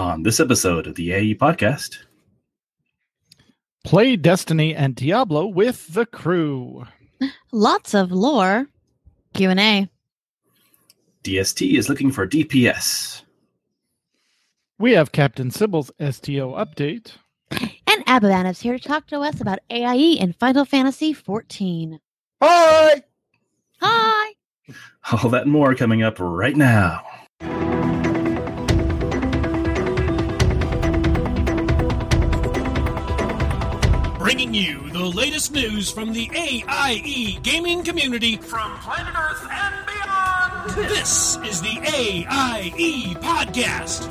On this episode of the AIE Podcast, play Destiny and Diablo with the crew. Lots of lore. Q&A. DST is looking for DPS. We have Captain Sybil's STO update. And Abovan is here to talk to us about AIE and Final Fantasy XIV. Hi! Hi! All that and more coming up right now. Bringing you the latest news from the AIE gaming community from planet Earth and beyond. This is the AIE Podcast.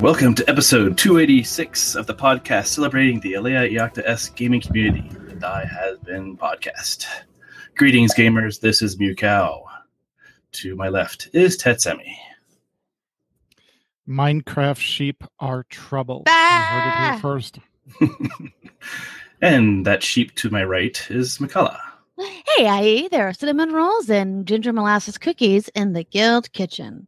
Welcome to episode 286 of the podcast celebrating the Alea Iacta Est gaming community. The die has been podcast. Greetings, gamers. This is Mewkow. To my left is Tetsemi. Minecraft sheep are trouble. Ah! You heard it here first. And that sheep to my right is McCullough. Hey, IE, there are cinnamon rolls and ginger molasses cookies in the guild kitchen.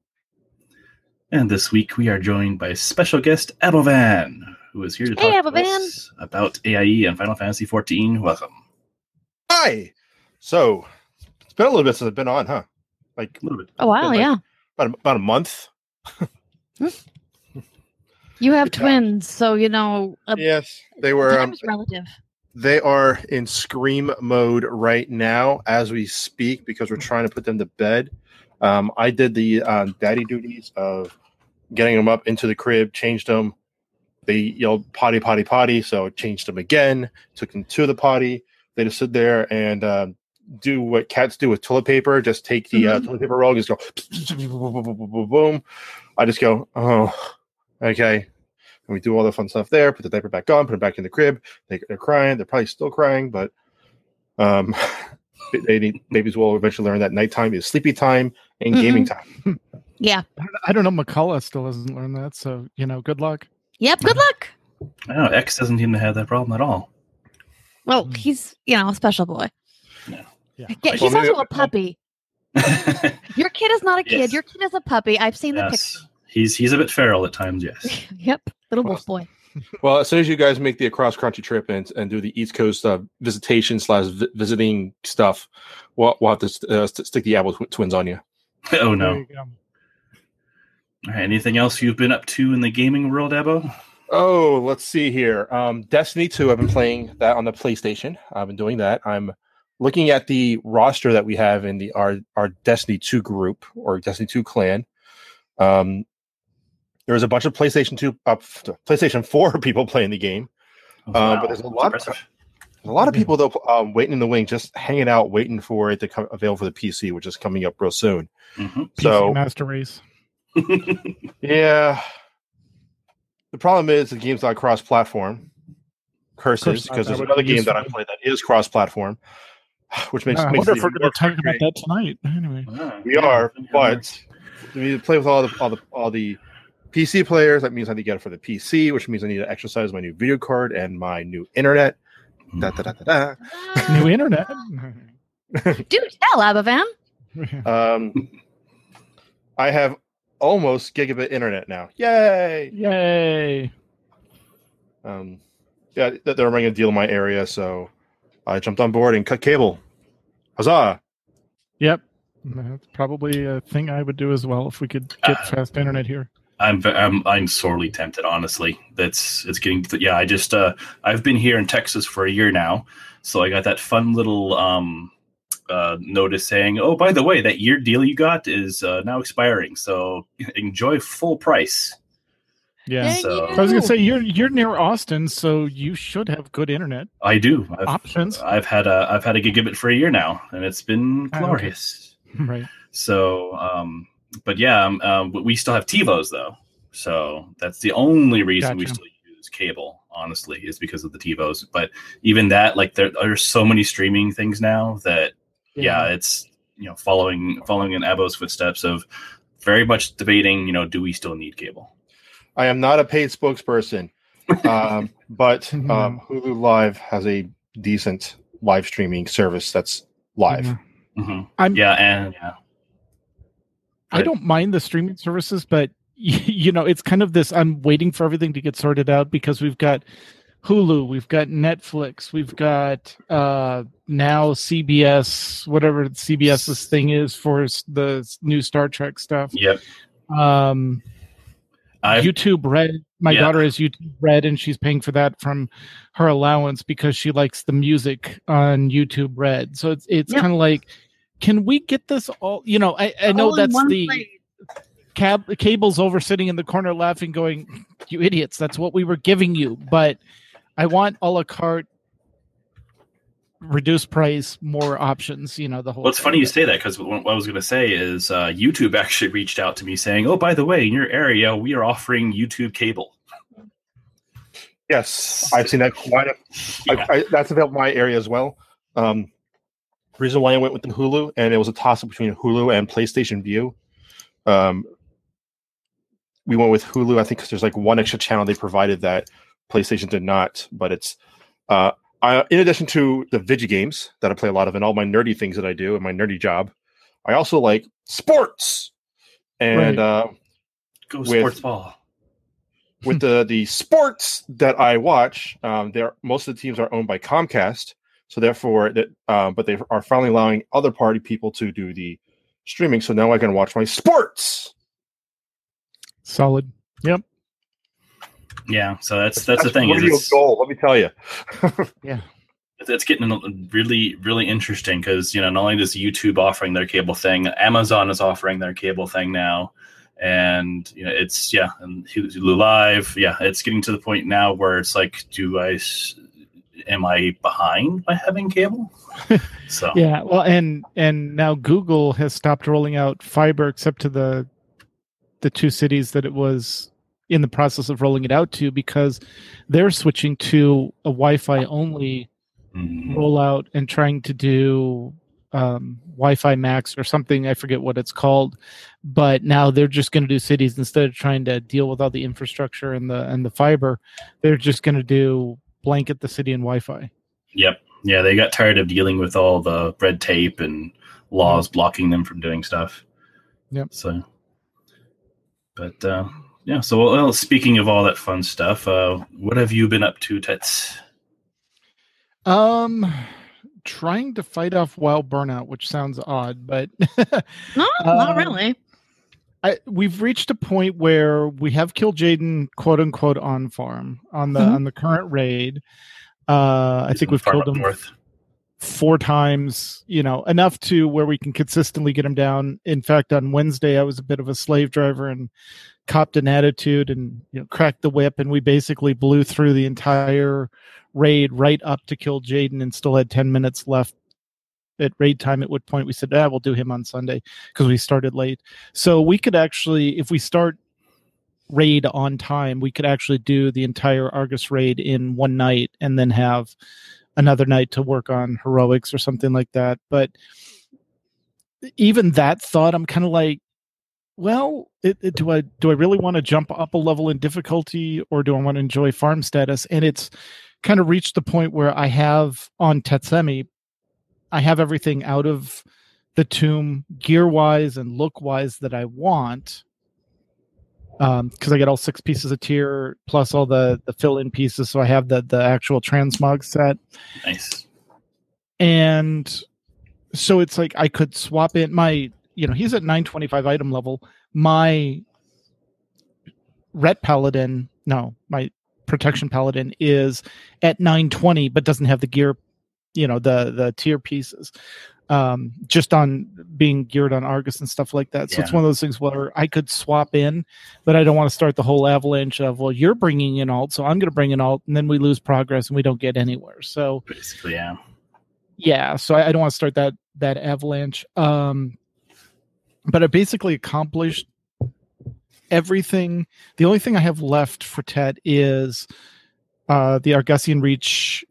And this week we are joined by special guest Abovan, who is here to talk to us about AIE and Final Fantasy XIV. Welcome. Hi! So, it's been a little bit since I've been on, huh? Like a little bit. A while, yeah. About a month. You have twins, so you know. Yes, they were relative. They are in scream mode right now as we speak because we're trying to put them to bed. I did the daddy duties of getting them up into the crib, changed them. They yelled potty, potty, potty, so I changed them again. Took them to the potty. They just sit there and do what cats do with toilet paper. Just take the toilet paper roll and just go boom. I just go, oh, okay. And we do all the fun stuff there, put the diaper back on, put it back in the crib. They're crying. They're probably still crying, but babies will eventually learn that nighttime is sleepy time and gaming time. Yeah. I don't know. McCullough still hasn't learned that, so, you know, good luck. Yep, good luck. I know. X doesn't seem to have that problem at all. Well, he's, you know, a special boy. No. Yeah. He's also a puppy. Your kid is not a kid. Yes. Your kid is a puppy. I've seen the picture. He's a bit feral at times, yes. Yep, little wolf boy. Well, as soon as you guys make the across-country trip and do the East Coast visitation / visiting stuff, we'll have to stick the Apple twins on you. Oh, no. You all right, anything else you've been up to in the gaming world, Abbo? Oh, let's see here. Destiny 2, I've been playing that on the PlayStation. I've been doing that. I'm looking at the roster that we have in our Destiny 2 group or Destiny 2 clan. There was a bunch of PlayStation 4 people playing the game, wow. But there's a lot of people though waiting in the wing, just hanging out, waiting for it to come available for the PC, which is coming up real soon. Mm-hmm. So PC Master Race. Yeah, the problem is the game's not cross-platform. Curses, because there's another game that I played that is cross-platform, which makes. I wonder if we're going to talk about that tonight. Anyway, we are, but we play with all the PC players. That means I need to get it for the PC, which means I need to exercise my new video card and my new internet. Da, da, da, da, da. New internet, dude. Tell Abovan. I have almost gigabit internet now. Yay! Yeah, they're running a deal in my area, so I jumped on board and cut cable. Huzzah! Yep, that's probably a thing I would do as well if we could get fast internet here. I'm sorely tempted, honestly. I just I've been here in Texas for a year now, so I got that fun little notice saying, "Oh, by the way, that year deal you got is now expiring, so enjoy full price." Yeah, so I was gonna say you're near Austin, so you should have good internet. I do. Options. I've had a gigabit for a year now, and it's been glorious. Okay. Right. So, but yeah, we still have TiVos though, so that's the only reason we still use cable. Honestly, is because of the TiVos. But even that, like, there are so many streaming things now that it's following in Abbo's footsteps of very much debating. You know, do we still need cable? I am not a paid spokesperson, but Hulu Live has a decent live streaming service that's live. Mm-hmm. Mm-hmm. Yeah, and yeah. I don't mind the streaming services, but you know, it's kind of this, I'm waiting for everything to get sorted out because we've got Hulu, we've got Netflix, we've got now CBS, whatever CBS's thing is for the new Star Trek stuff. Yep. YouTube Red. My daughter is YouTube Red, and she's paying for that from her allowance because she likes the music on YouTube Red. So it's kind of like, can we get this all? You know, I know that's the cable's over sitting in the corner laughing, going, "You idiots! That's what we were giving you." But I want a la carte, reduced price, more options. You know, the whole. Well, it's funny you say that because what I was going to say is YouTube actually reached out to me saying, "Oh, by the way, in your area, we are offering YouTube cable." Yes, I've seen that quite a. Yeah. That's about my area as well. The reason why I went with the Hulu, and it was a toss up between Hulu and PlayStation View. We went with Hulu, I think, because there's like one extra channel they provided that PlayStation did not. But it's in addition to the video games that I play a lot of and all my nerdy things that I do and my nerdy job, I also like sports. And go sports ball. With the sports that I watch, most of the teams are owned by Comcast. So therefore, but they are finally allowing other party people to do the streaming. So now I can watch my sports. Solid. Yep. Yeah. So that's the thing. Is goal, let me tell you. Yeah. It's getting really, really interesting because you know not only does YouTube offering their cable thing, Amazon is offering their cable thing now, and you know it's and Hulu Live. Yeah, it's getting to the point now where it's like, am I behind by having cable? So yeah, well, and now Google has stopped rolling out fiber except to the two cities that it was in the process of rolling it out to because they're switching to a Wi-Fi only rollout and trying to do Wi-Fi Max or something. I forget what it's called, but now they're just going to do cities instead of trying to deal with all the infrastructure and the fiber. They're just going to do blanket the city and Wi-Fi. Yep. Yeah, they got tired of dealing with all the red tape and laws blocking them from doing stuff. Yep. So, but yeah. So, well, speaking of all that fun stuff, what have you been up to, Tets? Trying to fight off WoW burnout, which sounds odd, but no, not really. We've reached a point where we have killed Jaden, quote unquote, on farm on the current raid. I think we've killed him four times, you know, enough to where we can consistently get him down. In fact, on Wednesday, I was a bit of a slave driver and copped an attitude and cracked the whip, and we basically blew through the entire raid right up to kill Jaden and still had 10 minutes left at raid time, at which point we said, we'll do him on Sunday because we started late. So we could actually, if we start raid on time, we could actually do the entire Argus raid in one night and then have another night to work on heroics or something like that. But even that thought, I'm kind of like, well, do I really want to jump up a level in difficulty or do I want to enjoy farm status? And it's kind of reached the point where I have on Tetsemi, I have everything out of the tomb gear-wise and look-wise that I want because I get all 6 pieces of tier plus all the fill-in pieces, so I have the actual transmog set. Nice. And so it's like I could swap in my... he's at 925 item level. My Ret Paladin... No, my Protection Paladin is at 920 but doesn't have the gear... the tier pieces, just on being geared on Argus and stuff like that. So it's one of those things where I could swap in, but I don't want to start the whole avalanche of, well, you're bringing in alt, so I'm going to bring in alt, and then we lose progress and we don't get anywhere. So basically, yeah. So I don't want to start that avalanche. But I basically accomplished everything. The only thing I have left for Tet is the Argusian Reach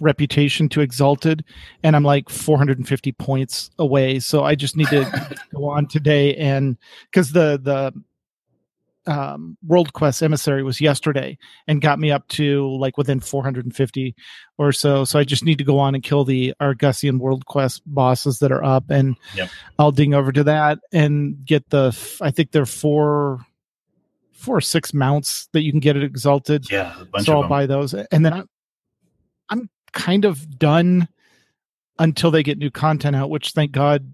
reputation to exalted, and I'm like 450 points away, so I just need to go on today, and because the World Quest Emissary was yesterday and got me up to like within 450 or so. So I just need to go on and kill the Argusian World Quest bosses that are up, and I'll ding over to that and get the, I think there are four or six mounts that you can get at Exalted. Yeah, a bunch of them. So I'll buy those. And then I'm kind of done until they get new content out, which thank God,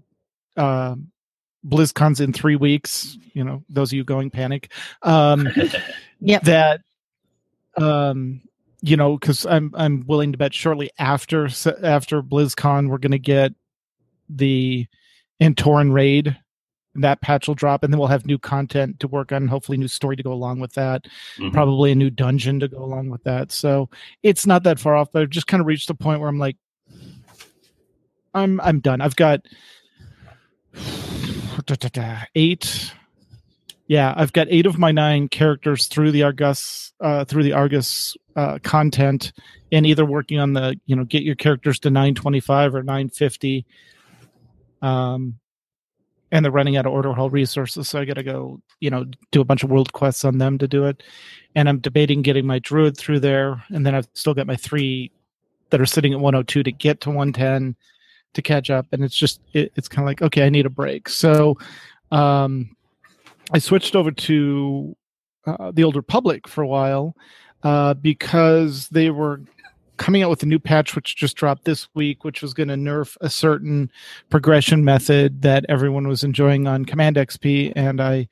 BlizzCon's in 3 weeks, you know, those of you going panic, that, you know, cause I'm willing to bet shortly after BlizzCon, we're going to get the Antorin raid, and that patch will drop, and then we'll have new content to work on. Hopefully new story to go along with that, probably a new dungeon to go along with that. So it's not that far off, but I've just kind of reached the point where I'm like, I'm done. I've got 8. Yeah, I've got 8 of my 9 characters through the Argus content, and either working on the, you know, get your characters to 925 or 950. And they're running out of order hall resources, so I got to go, you know, do a bunch of world quests on them to do it. And I'm debating getting my druid through there, and then I've still got my 3 that are sitting at 102 to get to 110 to catch up. And it's just, it's kind of like, okay, I need a break. So I switched over to The Old Republic for a while because they were coming out with a new patch, which just dropped this week, which was going to nerf a certain progression method that everyone was enjoying on Command XP. And I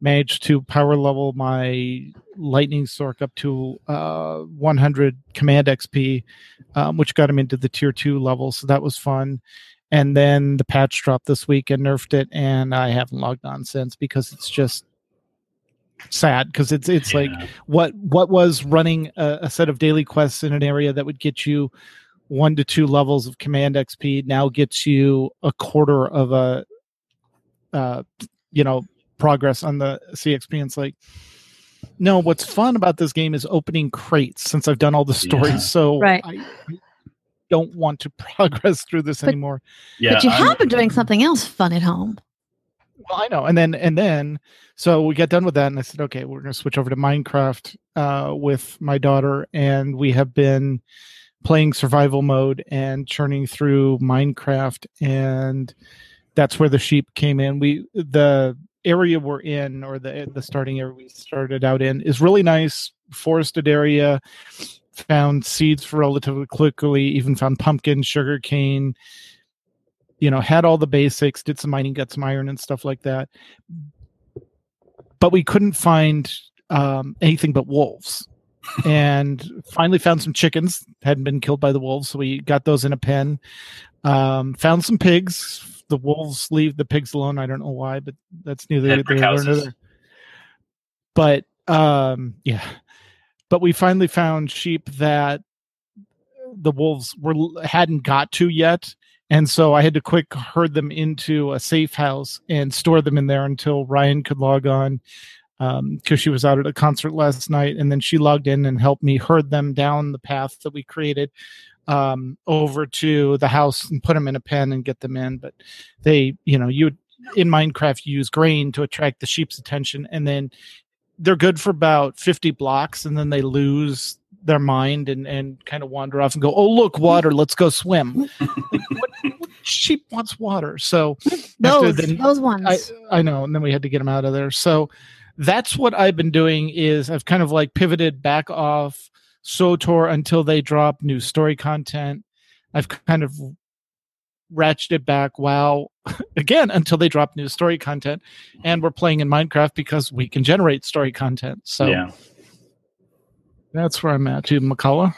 managed to power level my Lightning Sorc up to 100 Command XP, which got him into the Tier 2 level, so that was fun. And then the patch dropped this week and nerfed it, and I haven't logged on since because it's just sad, because it's like what was running a set of daily quests in an area that would get you 1 to 2 levels of Command XP now gets you a quarter of a progress on the CXP. And it's like, no, what's fun about this game is opening crates since I've done all the stories. So I don't want to progress through this anymore. Yeah, but you have been doing something else fun at home. Well, I know. And then, so we got done with that, and I said, okay, we're going to switch over to Minecraft with my daughter. And we have been playing survival mode and churning through Minecraft. And that's where the sheep came in. The area we're in, or the starting area we started out in, is really nice, forested area. Found seeds relatively quickly, even found pumpkin, sugar cane, you know, had all the basics, did some mining, got some iron and stuff like that. But we couldn't find anything but wolves. And finally found some chickens, hadn't been killed by the wolves, so we got those in a pen. Found some pigs. The wolves leave the pigs alone. I don't know why, but that's neither here nor there. But but we finally found sheep that the wolves hadn't got to yet, and so I had to quick herd them into a safe house and store them in there until Ryan could log on, because she was out at a concert last night, and then she logged in and helped me herd them down the path that we created over to the house and put them in a pen and get them in. But they, you know, you in Minecraft you use grain to attract the sheep's attention, and then they're good for about 50 blocks, and then they lose their mind and kind of wander off and go, oh look, water, let's go swim. what sheep wants water? So those ones. I know, and then we had to get them out of there. So that's what I've been doing, is I've kind of like pivoted back off SOTOR until they drop new story content. I've kind of ratcheted back WoW again until they drop new story content, and we're playing in Minecraft because we can generate story content. So that's where I'm at. To McCullough,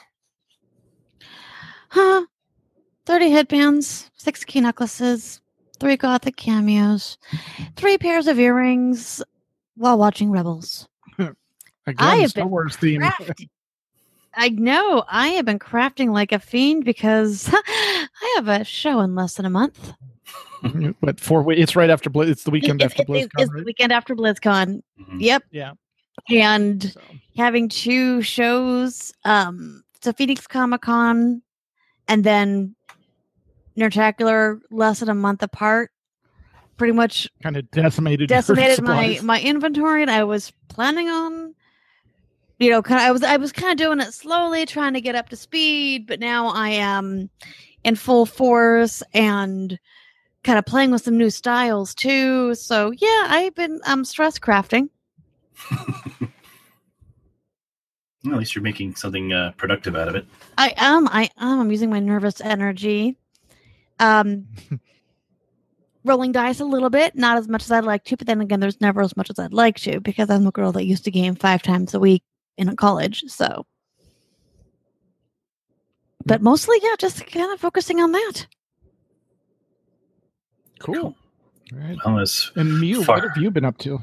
30 headbands, 6 key necklaces, 3 gothic cameos, 3 pairs of earrings while watching Rebels. Again, Star Wars theme. I know. I have been crafting like a fiend because I have a show in less than a month. But 4 weeks. It's right after Blizz. It's the weekend after BlizzCon. It's the weekend after BlizzCon. Yep. Yeah. And having 2 shows. So Phoenix Comic Con, and then Nerdtacular, less than a month apart. pretty much kind of decimated my inventory, and I was planning on, you know, I was kind of doing it slowly, trying to get up to speed, but now I am in full force and kind of playing with some new styles too. So yeah, I've been stress crafting. Well, at least you're making something productive out of it. I am. I'm using my nervous energy. Rolling dice a little bit, not as much as I'd like to, but then again, there's never as much as I'd like to, because I'm the girl that used to game 5 times a week in college. So, but mostly, yeah, just kind of focusing on that. Cool. All right. And Mew, what have you been up to?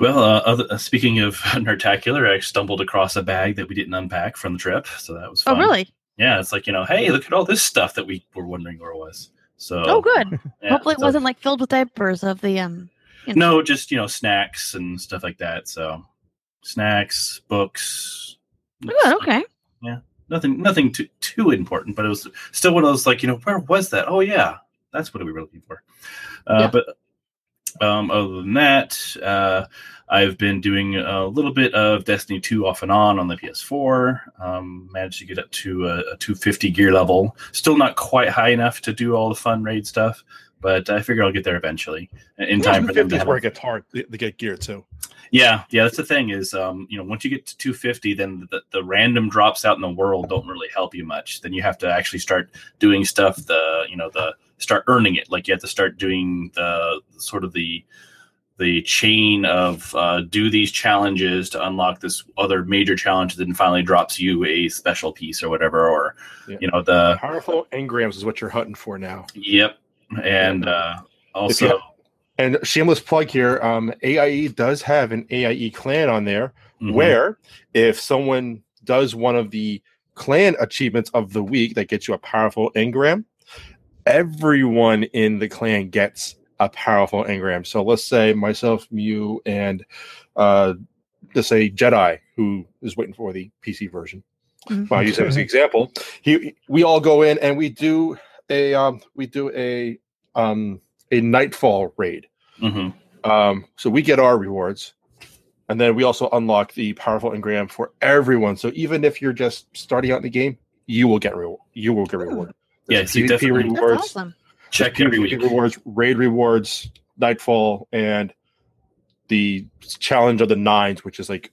Well, speaking of Nerdtacular, I stumbled across a bag that we didn't unpack from the trip, so that was fun. Oh, really? Yeah, it's like, you know, hey, look at all this stuff that we were wondering where it was. So, oh, good. Yeah, hopefully it wasn't like filled with diapers of the... No, just, you know, snacks and stuff like that. So, snacks, books. Oh, okay. Yeah, nothing too important, but it was still one of those, like, you know, where was that? Oh, yeah, that's what we were looking for. Yeah. But... other than that, I've been doing a little bit of Destiny 2 off and on the PS4. Managed to get up to a 250 gear level. Still not quite high enough to do all the fun raid stuff, but I figure I'll get there eventually. In time for them to have where it gets hard to get gear too. Yeah, that's the thing is, you know, once you get to 250, then the random drops out in the world don't really help you much. Then you have to actually start doing stuff. Start earning it. Like you have to start doing the chain of do these challenges to unlock this other major challenge that then finally drops you a special piece or whatever, or you know, the powerful engrams is what you're hunting for now. Yep. And also and shameless plug here, AIE does have an AIE clan on there, where if someone does one of the clan achievements of the week that gets you a powerful engram, everyone in the clan gets a powerful engram. So let's say myself, Mew, and let's say Jedi, who is waiting for the PC version. Well, I use him as an example. We all go in and we do a nightfall raid. So we get our rewards, and then we also unlock the powerful engram for everyone. So even if you're just starting out in the game, you will get rewarded. There's PvP rewards. That's awesome. Check every week. Rewards, raid rewards, nightfall, and the challenge of the 9s, which is like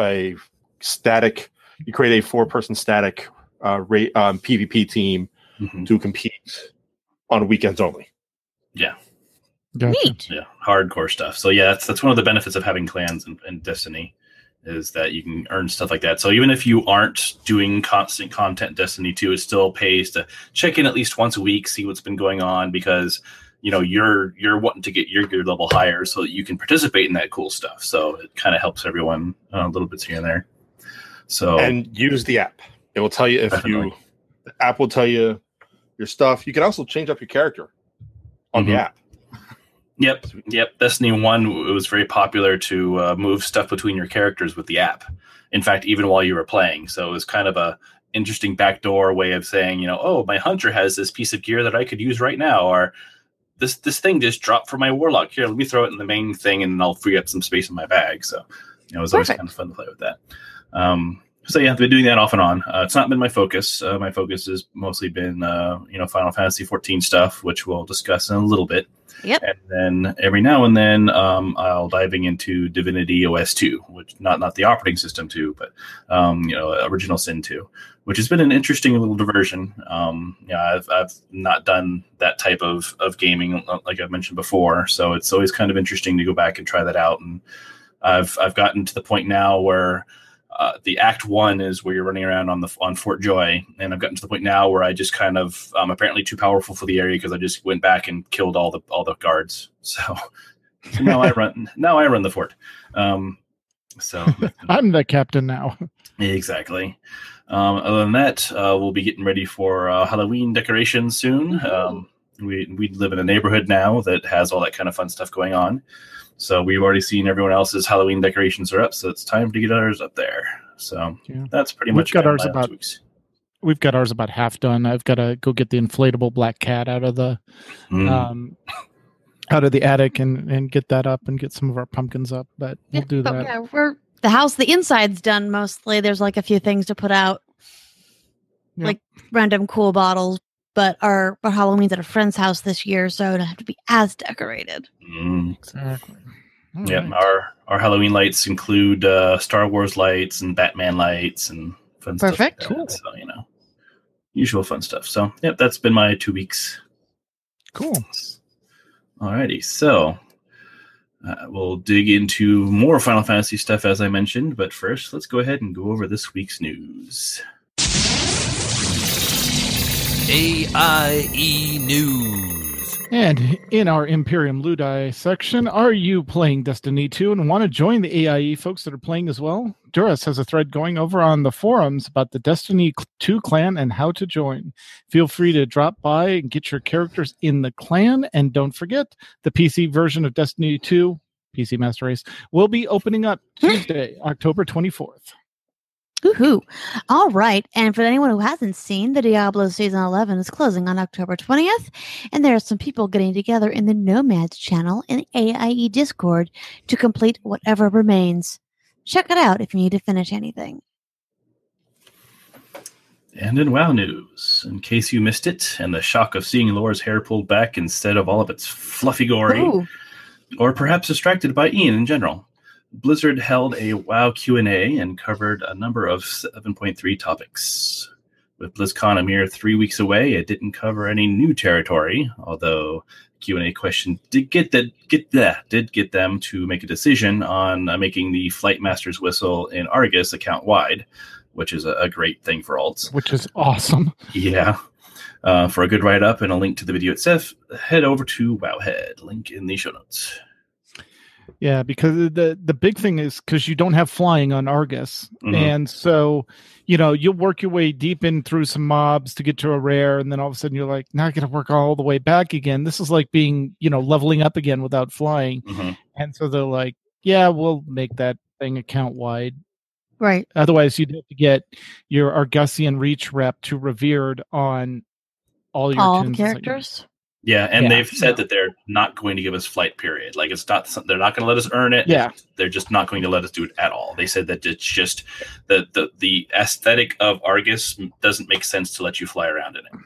a static. You create a 4-person static PvP team to compete on weekends only. Yeah. Neat. Yeah, hardcore stuff. So yeah, that's one of the benefits of having clans in Destiny, is that you can earn stuff like that. So even if you aren't doing constant content, Destiny 2, it still pays to check in at least once a week, see what's been going on, because you know you're wanting to get your gear level higher so that you can participate in that cool stuff. So it kind of helps everyone a little bit here and there. So and use the app. It will tell you if the app will tell you your stuff. You can also change up your character on the app. Yep. Destiny 1, it was very popular to move stuff between your characters with the app. In fact, even while you were playing. So it was kind of a interesting backdoor way of saying, you know, oh, my hunter has this piece of gear that I could use right now, or this thing just dropped from my warlock. Here, let me throw it in the main thing, and I'll free up some space in my bag. So you know, it was always kind of fun to play with that. So yeah, I've been doing that off and on. It's not been my focus. My focus has mostly been, Final Fantasy XIV stuff, which we'll discuss in a little bit. Yep. And then every now and then, I'll diving into Divinity OS 2, which not the operating system 2, but Original Sin 2, which has been an interesting little diversion. I've not done that type of gaming like I've mentioned before, so it's always kind of interesting to go back and try that out. And I've gotten to the point now where. The Act 1 is where you're running around on Fort Joy, and I've gotten to the point now where I just kind of I'm apparently too powerful for the area, because I just went back and killed all the guards. So now I run the fort. So I'm the captain now. Exactly. Other than that, we'll be getting ready for Halloween decorations soon. We live in a neighborhood now that has all that kind of fun stuff going on. So we've already seen everyone else's Halloween decorations are up, so it's time to get ours up there. So that's pretty much got ours about 2 weeks. We've got ours about half done. I've got to go get the inflatable black cat out of the out of the attic and get that up and get some of our pumpkins up, but we'll do that. Yeah, the house, the inside's done mostly. There's like a few things to put out, like random cool bottles, but our Halloween's at a friend's house this year, so I don't have to be as decorated. Mm. Exactly. All right. Our Halloween lights include Star Wars lights and Batman lights and fun stuff. Perfect. Cool. So, usual fun stuff. So, that's been my 2 weeks. Cool. Alrighty, so we'll dig into more Final Fantasy stuff, as I mentioned, but first, let's go ahead and go over this week's news. AIE News. And in our Imperium Ludi section, are you playing Destiny 2 and want to join the AIE folks that are playing as well? Duras has a thread going over on the forums about the Destiny 2 clan and how to join. Feel free to drop by and get your characters in the clan. And don't forget, the PC version of Destiny 2, PC Master Race, will be opening up Tuesday, October 24th. Woohoo! All right, and for anyone who hasn't seen, the Diablo Season 11 is closing on October 20th, and there are some people getting together in the Nomads channel in AIE Discord to complete whatever remains. Check it out if you need to finish anything. And in WoW news, in case you missed it, and the shock of seeing Laura's hair pulled back instead of all of its fluffy gory, or perhaps distracted by Ian in general, Blizzard held a WoW Q&A and covered a number of 7.3 topics. With BlizzCon a mere 3 weeks away, it didn't cover any new territory, although Q&A question did get them to make a decision on making the Flight Master's Whistle in Argus account-wide, which is a great thing for alts. Which is awesome. Yeah. For a good write-up and a link to the video itself, head over to WoWhead. Link in the show notes. Yeah, because the big thing is because you don't have flying on Argus. Mm-hmm. And so, you'll work your way deep in through some mobs to get to a rare. And then all of a sudden you're like, now I got to work all the way back again. This is like being, leveling up again without flying. Mm-hmm. And so they're like, yeah, we'll make that thing account wide. Right. Otherwise, you'd have to get your Argusian reach rep to revered on all your characters. Yeah, and they've said that they're not going to give us flight period. Like it's not they're not going to let us earn it. Yeah, they're just not going to let us do it at all. They said that it's just the aesthetic of Argus doesn't make sense to let you fly around in it.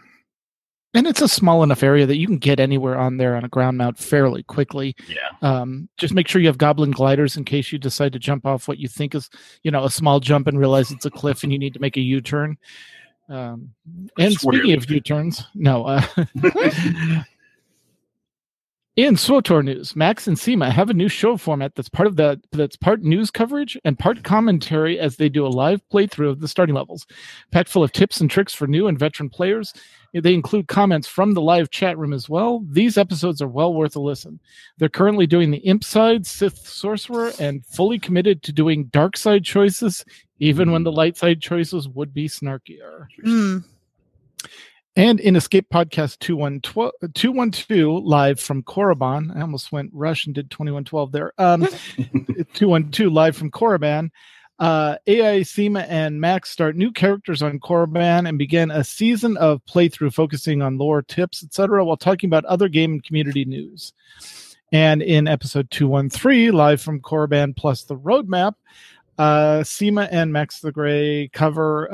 And it's a small enough area that you can get anywhere on there on a ground mount fairly quickly. Yeah. Just make sure you have goblin gliders in case you decide to jump off what you think is a small jump and realize it's a cliff and you need to make a U-turn. And speaking of U-turns, in SWTOR news, Max and Seema have a new show format that's part news coverage and part commentary as they do a live playthrough of the starting levels, packed full of tips and tricks for new and veteran players. They include comments from the live chat room as well. These episodes are well worth a listen. They're currently doing the Imp side, Sith Sorcerer, and fully committed to doing dark side choices, even when the light side choices would be snarkier. Mm. And in Escape Podcast 212 live from Korriban, I almost went Rush and did 2112 there. 212 live from Korriban. AI, Seema, and Max start new characters on Korriban and begin a season of playthrough focusing on lore, tips, etc., while talking about other game and community news. And in episode 213, live from Korriban plus the roadmap, Seema and Max the Gray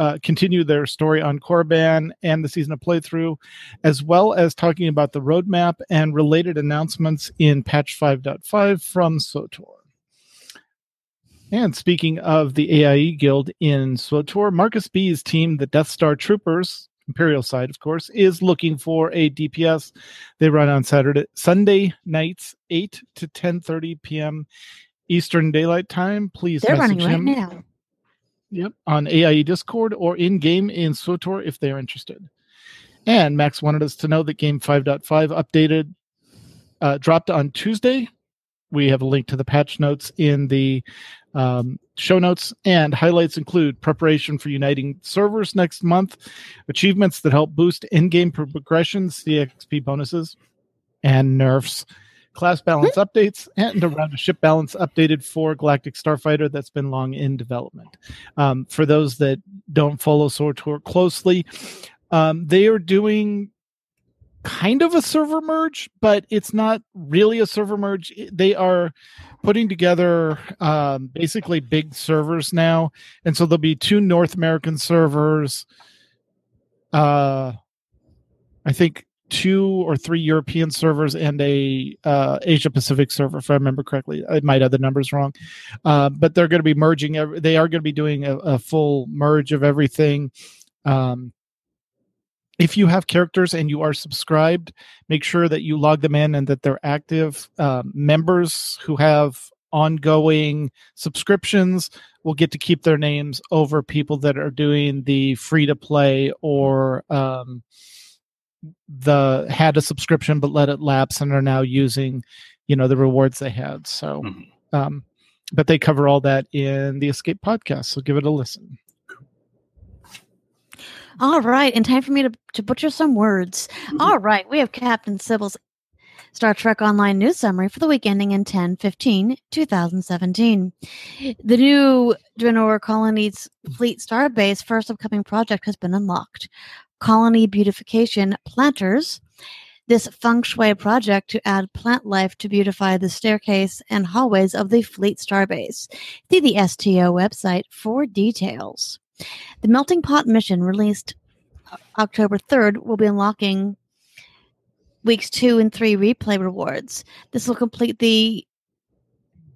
continue their story on Korriban and the season of playthrough, as well as talking about the roadmap and related announcements in patch 5.5 from SWTOR. And speaking of the AIE Guild in SWTOR, Marcus B's team, the Death Star Troopers, Imperial side, of course, is looking for a DPS. They run on Sunday nights, 8 to 10:30 p.m. Eastern Daylight Time. Please message him. They're running right now. Yep, on AIE Discord or in-game in SWTOR if they're interested. And Max wanted us to know that Game 5.5 updated, dropped on Tuesday. We have a link to the patch notes in the show notes, and highlights include preparation for uniting servers next month, achievements that help boost in-game progression, CXP bonuses, and nerfs, class balance updates, and a round of ship balance updated for Galactic Starfighter that's been long in development. For those that don't follow SWTOR closely, they are doing kind of a server merge, but it's not really a server merge. They are putting together basically big servers now. And so there'll be two North American servers. I think 2 or 3 European servers and a Asia Pacific server, if I remember correctly. I might have the numbers wrong, but they're going to be merging. They are going to be doing a full merge of everything. If you have characters and you are subscribed, make sure that you log them in and that they're active. Members who have ongoing subscriptions will get to keep their names over people that are doing the free to play or had a subscription but let it lapse and are now using, the rewards they had. So, but they cover all that in the Escape podcast. So give it a listen. All right, and time for me to butcher some words. All right, we have Captain Sybil's Star Trek Online news summary for the week ending in 10/15/2017. The new Dranora Colony's Fleet Starbase first upcoming project has been unlocked. Colony Beautification Planters. This feng shui project to add plant life to beautify the staircase and hallways of the Fleet Starbase. See the STO website for details. The Melting Pot mission, released October 3rd, will be unlocking weeks 2 and 3 replay rewards. This will complete the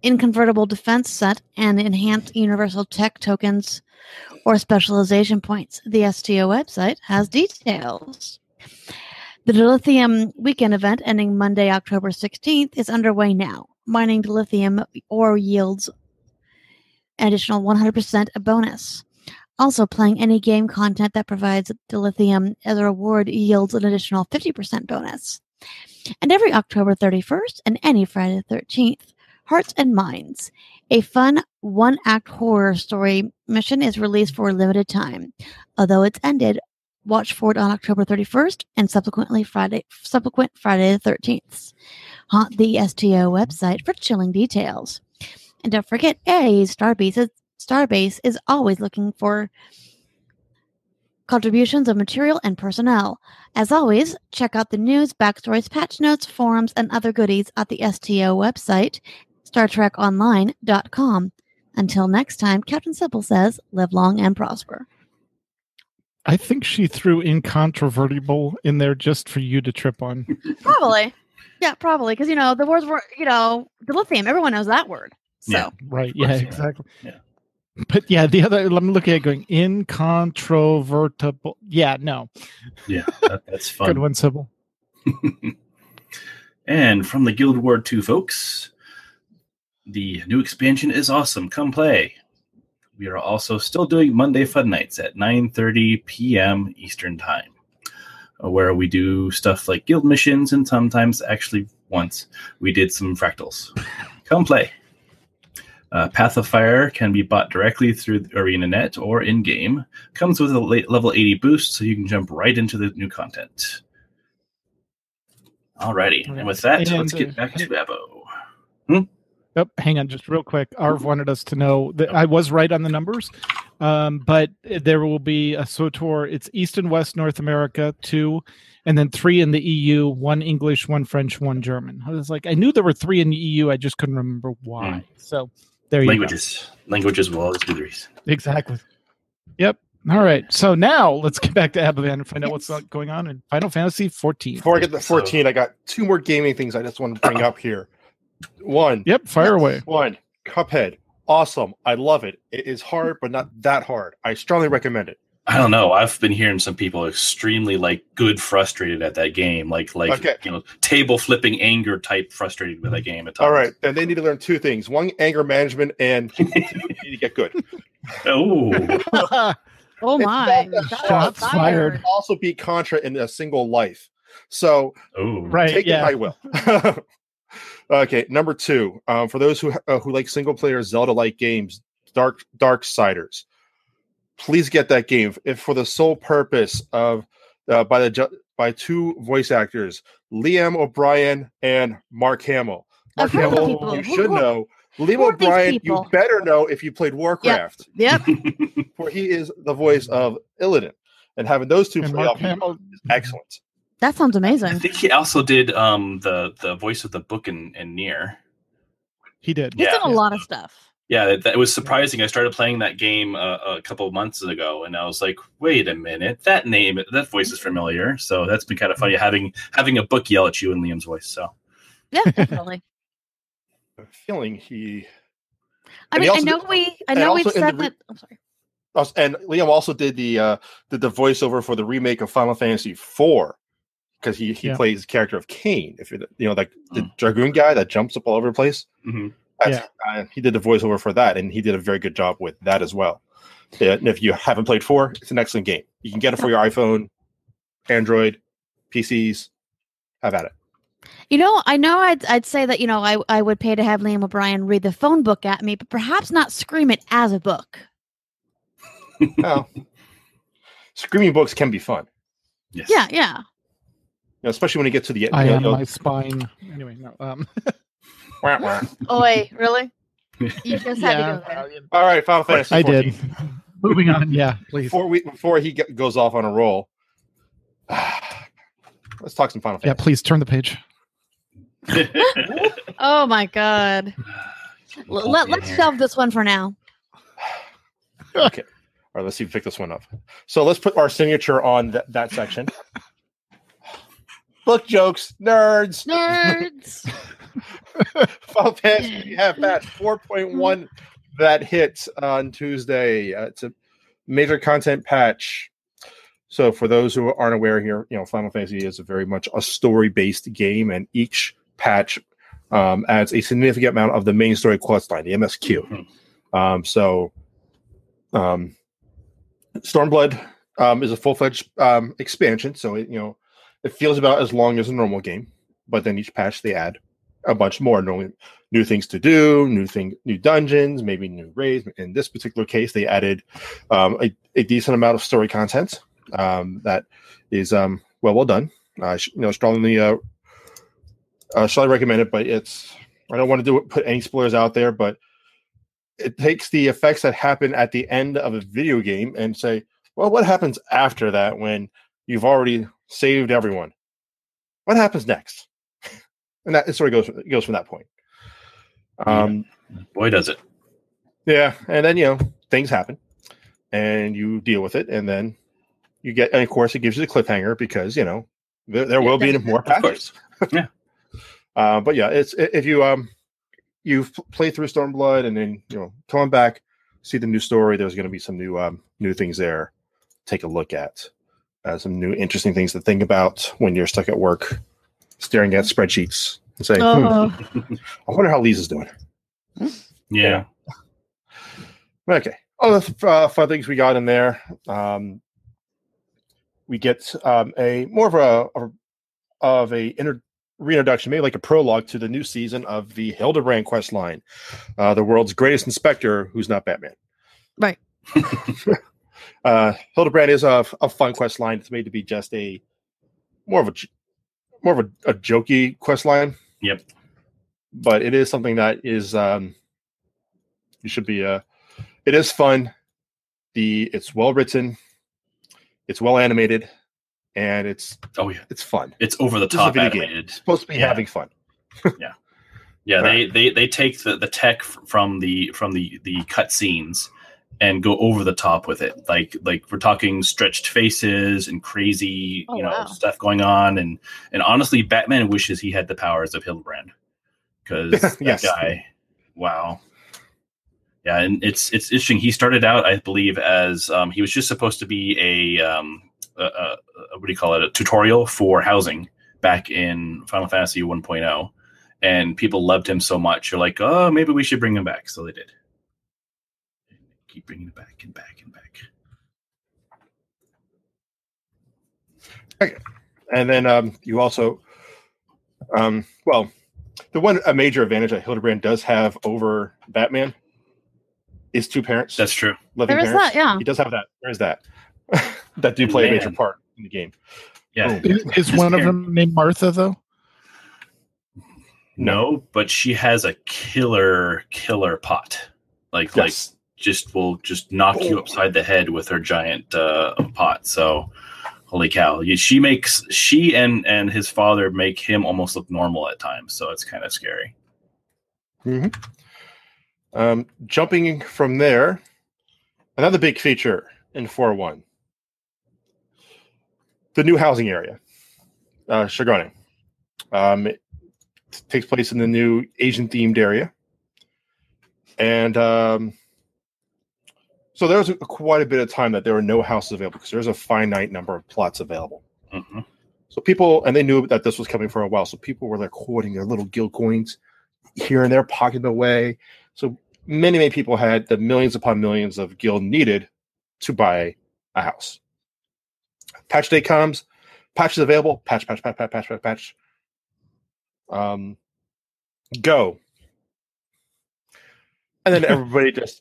Inconvertible Defense set and enhance Universal Tech tokens or specialization points. The STO website has details. The Dilithium weekend event ending Monday, October 16th is underway now. Mining Dilithium ore yields an additional 100% bonus. Also, playing any game content that provides Dilithium as a reward yields an additional 50% bonus. And every October 31st and any Friday the 13th, Hearts and Minds, a fun one-act horror story mission, is released for a limited time. Although it's ended, watch for it on October 31st and subsequent Friday the 13th. Haunt the STO website for chilling details. And don't forget, AIE Starbase is always looking for contributions of material and personnel. As always, check out the news, backstories, patch notes, forums, and other goodies at the STO website, StarTrekOnline.com. Until next time, Captain Sybil says, live long and prosper. I think she threw incontrovertible in there just for you to trip on. Probably. Yeah, probably. Because, the words were, dilithium. Everyone knows that word. So. Yeah, right. Yeah, exactly. Yeah. But yeah, I'm looking at going incontrovertible. Yeah, no. Yeah, that's fun. Good one, Sybil. And from the Guild War 2 folks, the new expansion is awesome. Come play. We are also still doing Monday Fun Nights at 9:30 p.m. Eastern Time, where we do stuff like guild missions, and sometimes, actually once, we did some fractals. Come play. Path of Fire can be bought directly through the ArenaNet or in-game. Comes with a level 80 boost, so you can jump right into the new content. Alrighty, and with that, let's get back to Abo. Yep, hang on just real quick. Arv wanted us to know that I was right on the numbers, but there will be a SOTOR. It's East and West North America, 2, and then 3 in the EU, 1 English, 1 French, 1 German. I was like, I knew there were 3 in the EU, I just couldn't remember why. So... Languages will always be the reason. Exactly. Yep. All right. So now let's get back to Abovan and find out what's going on in Final Fantasy XIV. Before I get to 14, I got 2 more gaming things I just want to bring up here. One. Yep. Fire away. One. Cuphead. Awesome. I love it. It is hard, but not that hard. I strongly recommend it. I don't know. I've been hearing some people extremely frustrated at that game, okay. Table flipping anger type frustrated with that game. At times. All right, and they need to learn 2 things: 1, anger management, and you need to get good. Oh my! Shots fired. Also beat Contra in a single life. So, take it I will. Okay, number 2. For those who like single player Zelda-like games, Darksiders. Please get that game if for the sole purpose of by 2 voice actors, Liam O'Brien and Mark Hamill. Mark Hamill, you should know. Liam O'Brien, you better know if you played Warcraft. Yep. For he is the voice of Illidan, and having those 2 play is excellent. That sounds amazing. I think he also did the voice of the book in Nier. He did. He's done a lot of stuff. Yeah, it was surprising. I started playing that game a couple of months ago, and I was like, "Wait a minute, that name, that voice is familiar." So that's been kind of funny having a book yell at you in Liam's voice. So yeah, definitely. I'm feeling he. I know we've said that. I'm sorry. And Liam also did the voiceover for the remake of Final Fantasy IV, because he plays the character of Kane. If the dragoon guy that jumps up all over the place. Mm-hmm. He did the voiceover for that, and he did a very good job with that as well. And if you haven't played 4, it's an excellent game. You can get it for your iPhone, Android, PCs. Have at it. I'd say that I would pay to have Liam O'Brien read the phone book at me, but perhaps not scream it as a book. Well, screaming books can be fun. Yes. Yeah, yeah. Especially when you get to the end. My spine. Anyway, no. Oi, really? You just had to go there. All right, Final Fantasy. I did. Moving on. Yeah, please. Before he goes off on a roll, let's talk some Final Fantasy. Yeah, please turn the page. Oh my God. Let's shelve this one for now. Okay. All right, let's see if we pick this one up. So let's put our signature on that section. Book jokes, nerds. Final Fantasy, we have that 4.1 that hits on Tuesday. It's a major content patch. So for those who aren't aware here, Final Fantasy is very much a story-based game, and each patch adds a significant amount of the main story questline, the MSQ. Mm-hmm. Stormblood is a full-fledged expansion, so it feels about as long as a normal game, but then each patch they add a bunch more new things to do, new dungeons, maybe new raids. In this particular case, they added a decent amount of story content that is well done. Strongly shall I recommend it? But I don't want to put any spoilers out there, but it takes the effects that happen at the end of a video game and say, well, what happens after that when you've already saved everyone? What happens next? And that sort of goes from that point. Boy, does it! Yeah, and then things happen, and you deal with it, and then you get. And of course, it gives you the cliffhanger because there will be more patches. Of course. Yeah. But yeah, it's if you you play through Stormblood and then come back, see the new story. There's going to be some new things there. Take a look at some new interesting things to think about when you're stuck at work, staring at spreadsheets and saying, I wonder how Lisa's doing. Yeah. Okay. Other fun things we got in there. We get a more of a reintroduction, maybe like a prologue to the new season of the Hildebrand quest line, the world's greatest inspector who's not Batman. Right. Hildebrand is a fun quest line. It's made to be just more of a jokey quest line. Yep. But it is something that is you should be it is fun. It's well written, it's well animated, and it's it's fun. It's over the top animated. It's supposed to be having fun. Yeah. Yeah, they take the tech from the cutscenes and go over the top with it. Like we're talking stretched faces and crazy, stuff going on. And honestly, Batman wishes he had the powers of Hildebrand. Because that guy, wow. Yeah, and it's interesting. He started out, I believe, as he was just supposed to be a what do you call it? A tutorial for housing back in Final Fantasy 1.0. And people loved him so much. You're like, oh, maybe we should bring him back. So they did. Keep bringing it back and back and back. Okay. And then you also, a major advantage that Hildebrand does have over Batman is two parents. That's true. Living parents. That, yeah. He does have that. Where is that? That do play a major part in the game. Yeah. Oh, is one of them named Martha, though? No, but she has a killer pot. Just will knock you upside the head with her giant pot. So holy cow. She makes, she and his father make him almost look normal at times, so it's kind of scary. Mm-hmm. Jumping from there, another big feature in 4.1, the new housing area, Shagone. It takes place in the new Asian-themed area. And so there was quite a bit of time that there were no houses available because there's a finite number of plots available. Mm-hmm. So people, and they knew that this was coming for a while, so people were like hoarding their little guild coins here and there, pocketing away. So many, many people had the millions upon millions of guild needed to buy a house. Patch day comes, patch is available, patch. Go. And then everybody just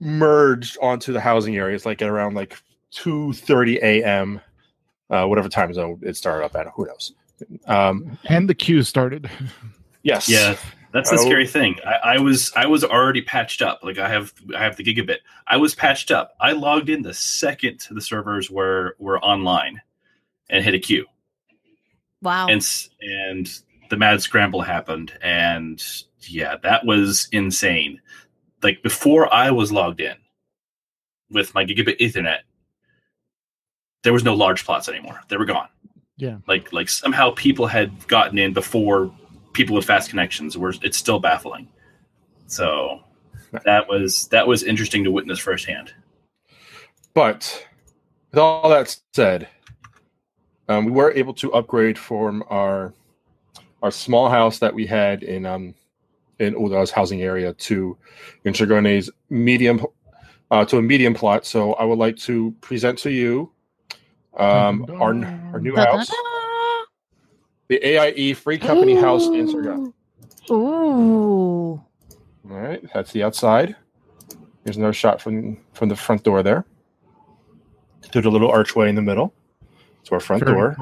merged onto the housing areas, like at around like 2:30 a.m., whatever time zone it started up at. Who knows? And the queue started. Yes. Yeah, that's the scary thing. I was already patched up. Like I have the gigabit. I was patched up. I logged in the second the servers were online, and hit a queue. Wow. And the mad scramble happened, and yeah, that was insane. Like, before I was logged in with my gigabit Ethernet, there was no large plots anymore. They were gone. Yeah. Like somehow people had gotten in before people with fast connections were. It's still baffling. So that was interesting to witness firsthand. But with all that said, we were able to upgrade from our small house that we had in Oda's housing area to in Chagone's medium to a medium plot. So I would like to present to you our new house, the AIE Free Company House in Sargon. Ooh. All right, that's the outside. Here's another shot from the front door there. Through the little archway in the middle to our front door.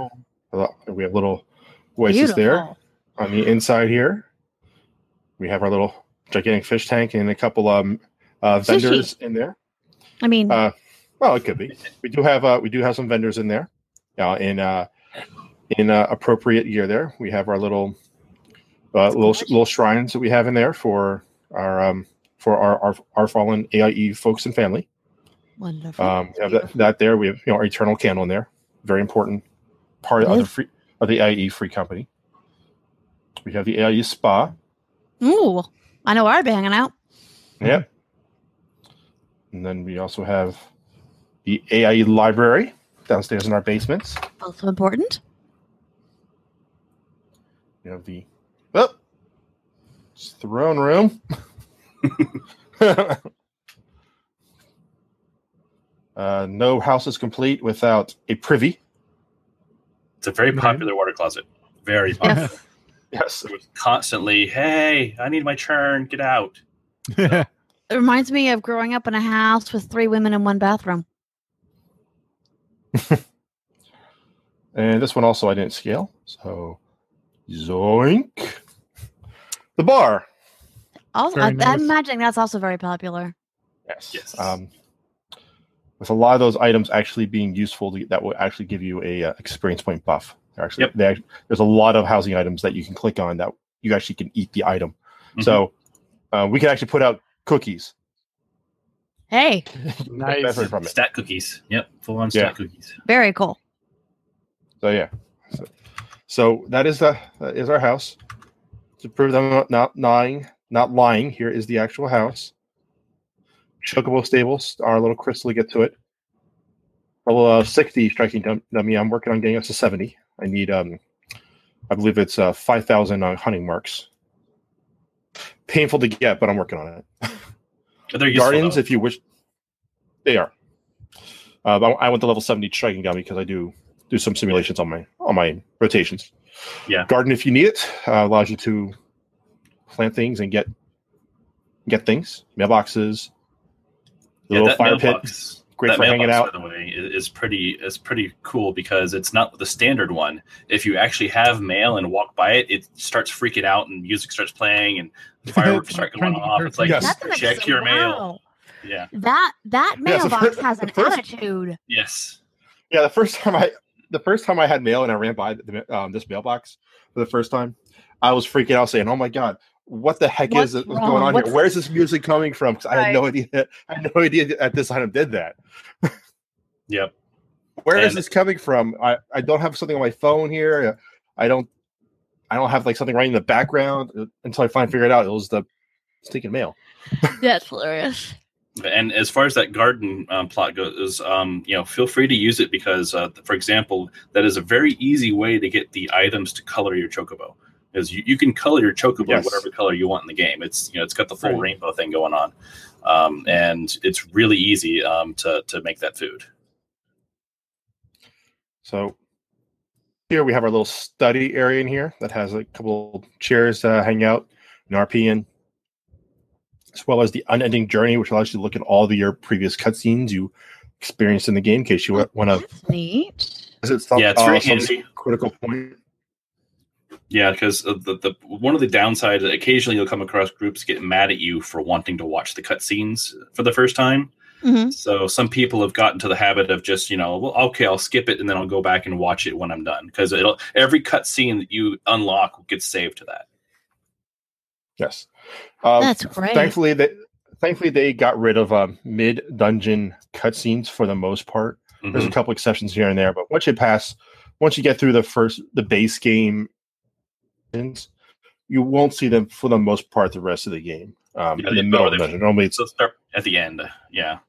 Cool. We have little oasis there. On the inside here, we have our little gigantic fish tank and a couple vendors in there. I mean, well, it could be. We do have some vendors in there. In appropriate year, there we have our little shrines that we have in there for our fallen AIE folks and family. Wonderful. We have that there. We have our eternal candle in there. Very important part of the AIE Free Company. We have the AIE Spa. Ooh, I know where I'd be hanging out. Yeah. And then we also have the AIE library downstairs in our basements. Also important. We have the throne room. No house is complete without a privy. It's a very popular water closet. Very popular. Yes. Yes, it was constantly, hey, I need my churn, get out. It reminds me of growing up in a house with 3 women in 1 bathroom. And this one also I didn't scale, so zoink. The bar. Also, nice. I'm imagining that's also very popular. Yes. With a lot of those items actually being useful, that will actually give you a experience point buff. Actually, yep. There's a lot of housing items that you can click on that you actually can eat the item. Mm-hmm. So we can actually put out cookies. Hey, nice stat cookies. Yep, full on stat cookies. Very cool. So yeah, so that is our house. To prove that I'm not lying, here is the actual house. Chocobo stables, our little crystal to get to it. Level 60 striking dummy. I'm working on getting us to 70. I need, I believe it's 5,000 hunting marks. Painful to get, but I'm working on it. Guardians, if you wish, they are. But I went to level 70 striking dummy because I do some simulations on my rotations. Yeah. Garden, if you need it, allows you to plant things and get things. Mailboxes, little fire pits. Great that for hanging out. By the way, is pretty cool because it's not the standard one. If you actually have mail and walk by it, it starts freaking out and music starts playing and fireworks start going off. It's like, check your mail. Yeah, that mailbox has an attitude. Yes. Yeah, the first time I the first time I had mail and I ran by the, this mailbox for the first time, I was freaking out saying, oh my God, what the heck is going on here? Where's this music coming from? Because I had no idea. I had no idea that this item did that. Yep. Where is this coming from? I don't have something on my phone here. I don't have like something right in the background until I finally figured it out. It was the stinking mail. That's hilarious. And as far as that garden plot goes, you know, feel free to use it because, for example, that is a very easy way to get the items to color your chocobo. Is you can color your chocobo whatever color you want in the game. It's, you know, it's got the full rainbow thing going on, and it's really easy to make that food. So here we have our little study area in here that has a couple chairs to hang out, an RP in, as well as the Unending Journey, which allows you to look at all the your previous cutscenes you experienced in the game in case you want to. Neat. Is it some, it's very handy. Critical point. Yeah, because the one of the downsides, occasionally you'll come across groups get mad at you for wanting to watch the cutscenes for the first time. Mm-hmm. So some people have gotten to the habit of just, you know, well, okay, I'll skip it and then I'll go back and watch it when I'm done. Because every cutscene that you unlock gets saved to that. Yes, that's great. Thankfully they got rid of mid dungeon cutscenes for the most part. Mm-hmm. There's a couple exceptions here and there, but once you get through the base game, you won't see them for the most part the rest of the game. In the middle of the dungeon. Normally it's at the end. Yeah.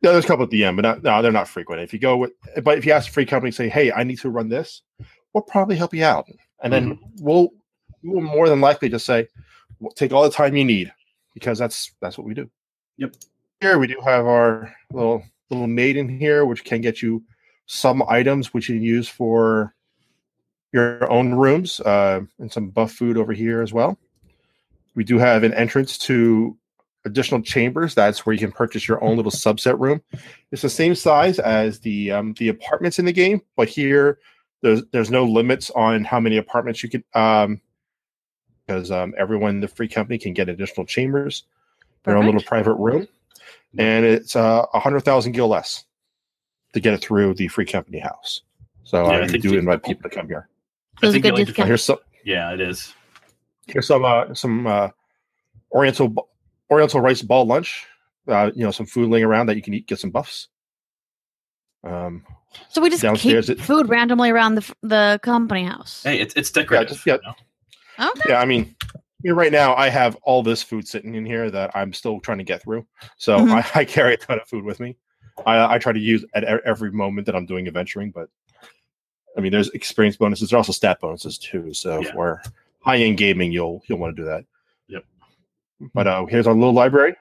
No, there's a couple at the end, but they're not frequent. But if you ask a free company, say, "Hey, I need to run this," we'll probably help you out, and then we'll more than likely just say, "We'll take all the time you need," because that's what we do. Yep. Here we do have our little maid in here, which can get you some items which you can use for your own rooms, and some buff food over here as well. We do have an entrance to additional chambers. That's where you can purchase your own little subset room. It's the same size as the apartments in the game, but here there's no limits on how many apartments you can, because everyone in the free company can get additional chambers, their own little private room, and it's 100,000 gil less to get it through the free company house. So I do invite people to come here. I think it is. Here's some oriental rice ball lunch. You know, some food laying around that you can eat. Get some buffs. So we just keep food randomly around the company house. Hey, it's decorative. Yeah. Okay. Yeah, I mean, right now I have all this food sitting in here that I'm still trying to get through. So I carry a ton of food with me. I try to use at every moment that I'm doing adventuring, but. I mean, there's experience bonuses. There's also stat bonuses too. So for high-end gaming, you'll want to do that. Yep. But here's our little library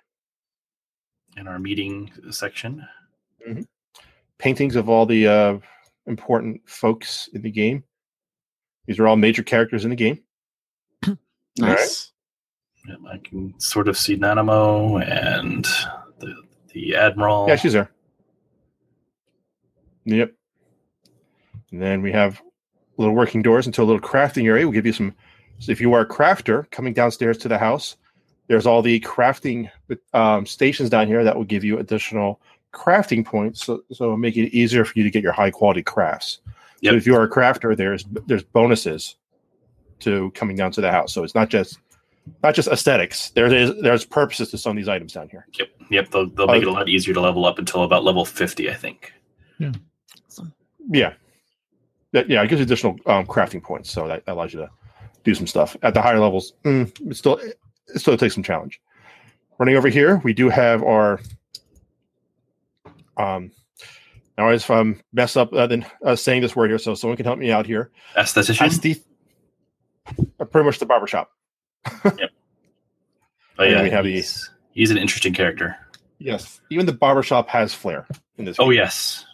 and our meeting section. Mm-hmm. Paintings of all the important folks in the game. These are all major characters in the game. Nice. All right. I can sort of see Nanamo and the Admiral. Yeah, she's there. Yep. And then we have little working doors into a little crafting area. We'll give you some. So if you are a crafter coming downstairs to the house, there's all the crafting stations down here that will give you additional crafting points. So it'll make it easier for you to get your high quality crafts. Yep. So if you are a crafter, there's bonuses to coming down to the house. So it's not just aesthetics. There's purposes to some of these items down here. Yep. Yep. They'll make it a lot easier to level up until about level 50, I think. Yeah. Awesome. Yeah. Yeah, it gives you additional crafting points, so that allows you to do some stuff at the higher levels. It still takes some challenge. Running over here, we do have our. Now, if I mess up saying this word here, so someone can help me out here. Aesthetician. Pretty much the barbershop. Yep. Oh yeah, we have these. He's an interesting character. Yes, even the barbershop has flair in this. Oh game. Yes.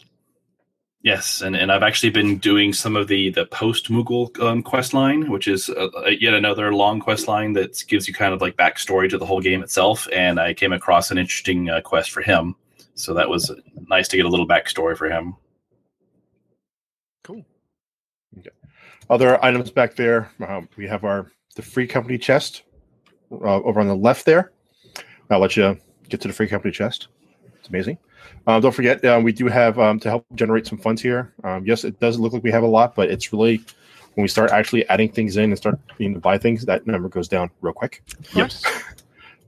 Yes, and I've actually been doing some of the post-Moogle quest line, which is yet another long quest line that gives you kind of like backstory to the whole game itself, and I came across an interesting quest for him. So that was nice to get a little backstory for him. Cool. Okay. Other items back there. We have the free company chest over on the left there. I'll let you get to the free company chest. It's amazing. Don't forget, we do have to help generate some funds here. Yes, it does look like we have a lot, but it's really when we start actually adding things in and start needing to buy things, that number goes down real quick. Yes.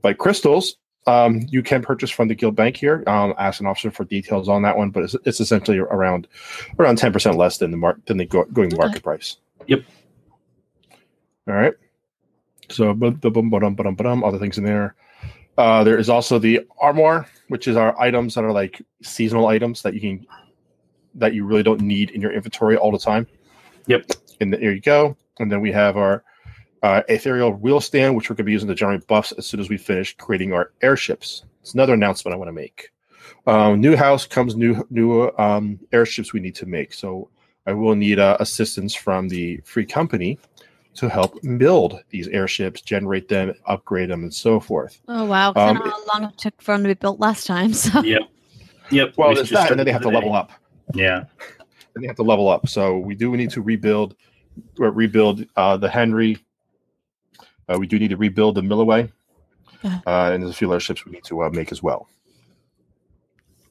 Like crystals, you can purchase from the guild bank here. Ask an officer for details on that one, but it's essentially around 10% less than the going market price. Yep. All right. So, other things in there. There is also the armor, which is our items that are like seasonal items that you really don't need in your inventory all the time. Yep. And there you go. And then we have our ethereal wheel stand, which we're going to be using to generate buffs as soon as we finish creating our airships. It's another announcement I want to make. New house comes new airships we need to make. So I will need assistance from the free company to help build these airships, generate them, upgrade them, and so forth. Oh, wow. Kind of how long it took for them to be built last time. So. Yep. Well, there's that, and then they have to level up. Yeah. And they have to level up. So we do need to rebuild the Henry. We do need to rebuild the Milloway. And there's a few other ships we need to make as well.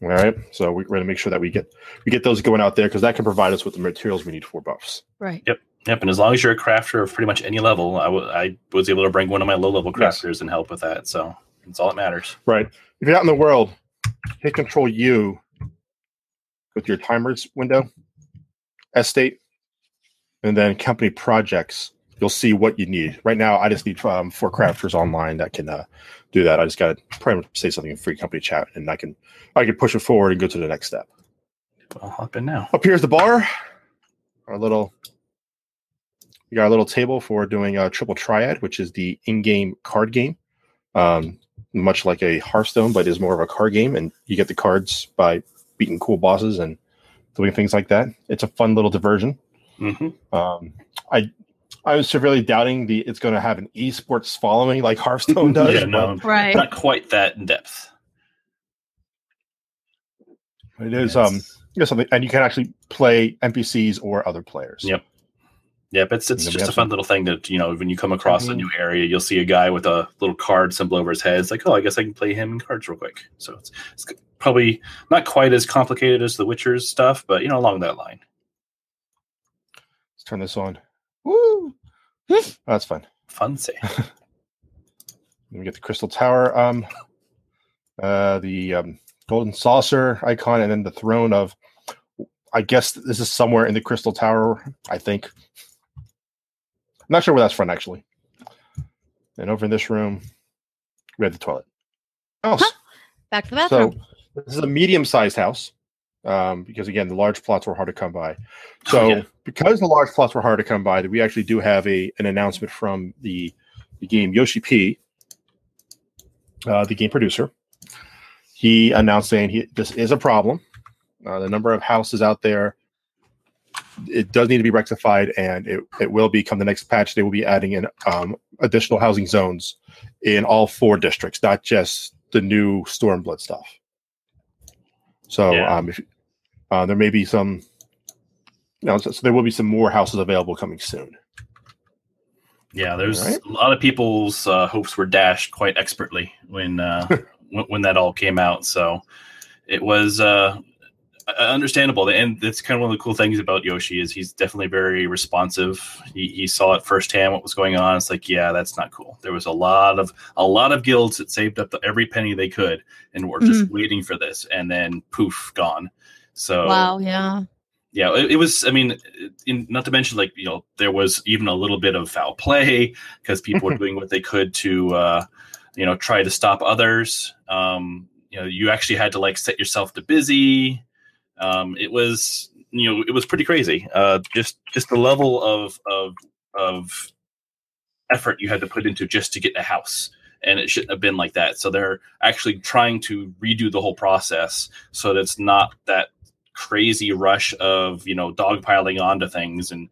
All right. So we're going to make sure that we get those going out there, because that can provide us with the materials we need for buffs. Right. Yep, and as long as you're a crafter of pretty much any level, I was able to bring one of my low-level crafters and help with that, so that's all that matters. Right. If you're out in the world, hit Control-U with your timers window, estate, and then company projects. You'll see what you need. Right now, I just need 4 crafters online that can do that. I just got to probably say something in free company chat, and I can push it forward and go to the next step. I'll hop in now. Up here's the bar, our little... We got a little table for doing a triple triad, which is the in-game card game, much like a Hearthstone, but is more of a card game. And you get the cards by beating cool bosses and doing things like that. It's a fun little diversion. Mm-hmm. I was severely doubting it's going to have an esports following like Hearthstone does. Yeah, no, right? Not quite that in depth. It is something, and you can actually play NPCs or other players. Yep. Yeah, but it's just a fun little thing that, when you come across a new area, you'll see a guy with a little card symbol over his head. It's like, oh, I guess I can play him in cards real quick. So it's probably not quite as complicated as The Witcher's stuff, but, along that line. Let's turn this on. Woo! Oh, that's fun. Fun say. Let me get the Crystal Tower, the Golden Saucer icon, and then the throne of, I guess this is somewhere in the Crystal Tower, I think. I'm not sure where that's from, actually. And over in this room, we have the toilet. Oh, back to the bathroom. So this is a medium-sized house, because again, the large plots were hard to come by. So because the large plots were hard to come by, we actually do have an announcement from the game Yoshi P, the game producer. He announced saying this is a problem. The number of houses out there. It does need to be rectified, and it will become the next patch. They will be adding in additional housing zones in all 4 districts, not just the new Stormblood stuff. So there may be some, so there will be some more houses available coming soon. Yeah, there's a lot of people's hopes were dashed quite expertly when that all came out. So it was... understandable, and that's kind of one of the cool things about Yoshi is he's definitely very responsive. He saw it firsthand what was going on. It's like, yeah, that's not cool. There was a lot of guilds that saved up every penny they could and were just waiting for this, and then poof, gone. So wow, yeah, it was. I mean, not to mention there was even a little bit of foul play because people were doing what they could to try to stop others. You actually had to set yourself to busy. It was, it was pretty crazy. Just the level of effort you had to put into just to get a house, and it shouldn't have been like that. So they're actually trying to redo the whole process so that it's not that crazy rush of dogpiling onto things, and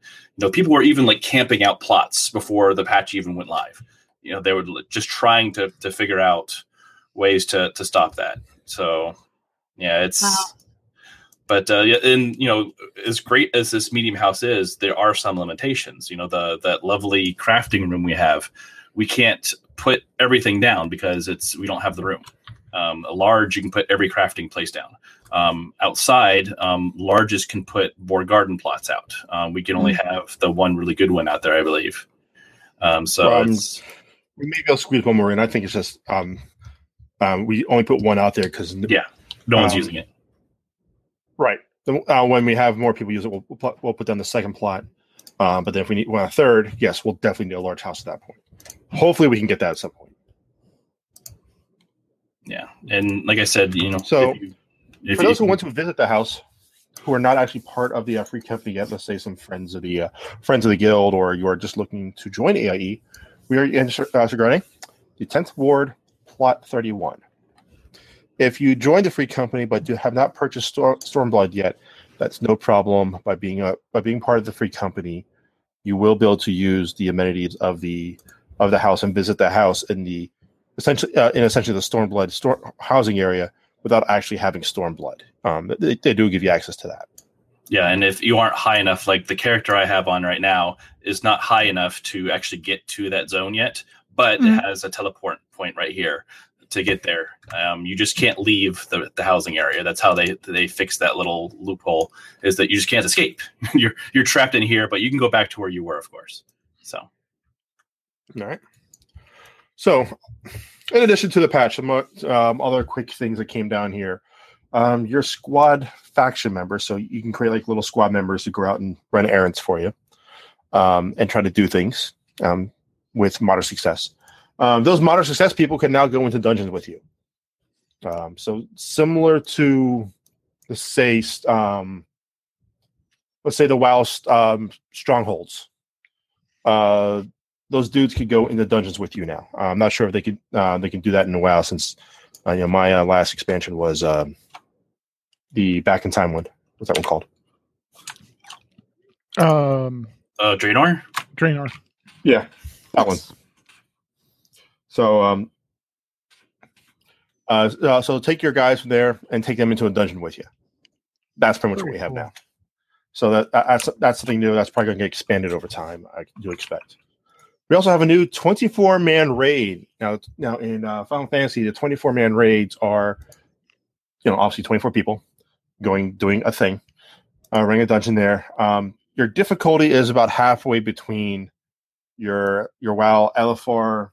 people were even camping out plots before the patch even went live. They were just trying to figure out ways to stop that. So yeah, it's. Wow. But and as great as this medium house is, there are some limitations. That lovely crafting room we have, we can't put everything down because we don't have the room. Large, you can put every crafting place down. Outside, larges can put more garden plots out. We can only have the one really good one out there, I believe. Maybe I'll squeeze one more in. I think it's just we only put one out there because no one's using it. Right. When we have more people use it, we'll put down the second plot. But then if we need a third, yes, we'll definitely need a large house at that point. Hopefully, we can get that at some point. Yeah, and like I said, so. For those who want to visit the house, who are not actually part of the free company yet, let's say some friends of the guild, or you are just looking to join AIE, we are integrating the 10th Ward, Plot 31. If you joined the free company but you have not purchased Stormblood yet, that's no problem. By being part of the free company, you will be able to use the amenities of the house and visit the house in the essentially the Stormblood housing area, without actually having Stormblood. They do give you access to that. Yeah, and if you aren't high enough, like the character I have on right now is not high enough to actually get to that zone yet, but it has a teleport point right here to get there. You just can't leave the housing area. That's how they fix that little loophole, is that you just can't escape. You're trapped in here, but you can go back to where you were, of course. So, all right. So, in addition to the patch, some other quick things that came down here. Your squad faction members, so you can create like little squad members who go out and run errands for you and try to do things with moderate success. Those moderate success people can now go into dungeons with you. So similar to, let's say the WoW strongholds. Those dudes could go into dungeons with you now. I'm not sure if they can do that in a while, since my last expansion was the Back in Time one. What's that one called? Draenor. Draenor. Yeah, that one. So, so take your guys from there and take them into a dungeon with you. That's pretty much what we have now. So that's something new. That's probably going to get expanded over time, I do expect. We also have a new 24-man raid. Now in Final Fantasy, the 24-man raids are, obviously 24 people doing a thing, running a dungeon there. Your difficulty is about halfway between your WoW LFR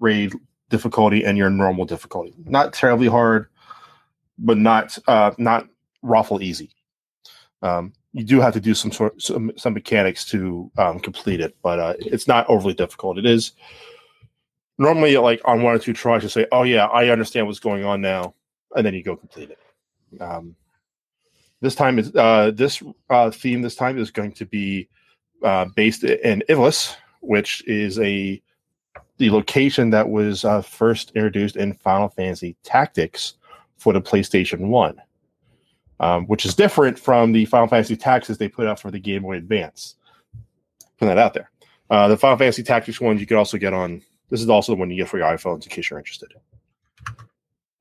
raid difficulty and your normal difficulty. Not terribly hard, but not raffle easy. You do have to do some mechanics to complete it, but it's not overly difficult. It is normally like on one or two tries, you say, "Oh yeah, I understand what's going on now," and then you go complete it. This time is theme. This time is going to be based in Ivlis, which is the location that was first introduced in Final Fantasy Tactics for the PlayStation 1. Which is different from the Final Fantasy Tactics they put out for the Game Boy Advance. Put that out there. The Final Fantasy Tactics ones you could also get on. This is also the one you get for your iPhones in case you're interested.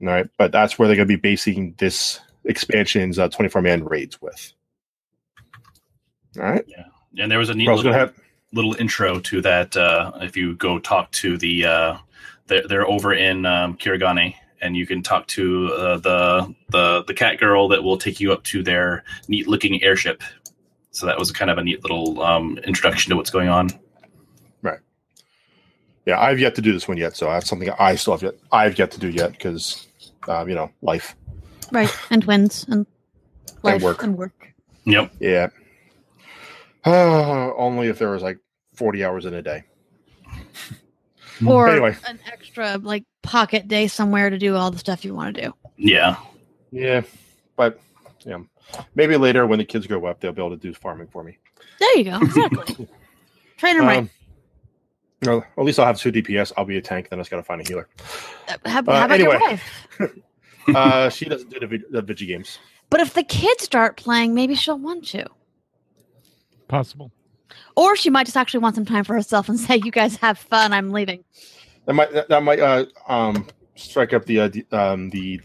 All right, but that's where they're going to be basing this expansion's 24-man raids with. All right. Yeah, and there was a neat little intro to that. If you go talk to they're over in Kirigane. And you can talk to the cat girl that will take you up to their neat looking airship. So that was kind of a neat little introduction to what's going on. Right. Yeah, I've yet to do this one yet, so that's something I've yet to do yet because life. Right, and wins and life and work. Yep. Yeah. Only if there was like 40 hours in a day. Or an extra pocket day somewhere to do all the stuff you want to do. Yeah, but maybe later when the kids grow up, they'll be able to do farming for me. There you go, exactly. Train them right. Well, at least I'll have 2 DPS. I'll be a tank. Then I just got to find a healer. How about your wife? She doesn't do the video games. But if the kids start playing, maybe she'll want to. Possible. Or she might just actually want some time for herself and say, "You guys have fun. I'm leaving." That might strike up the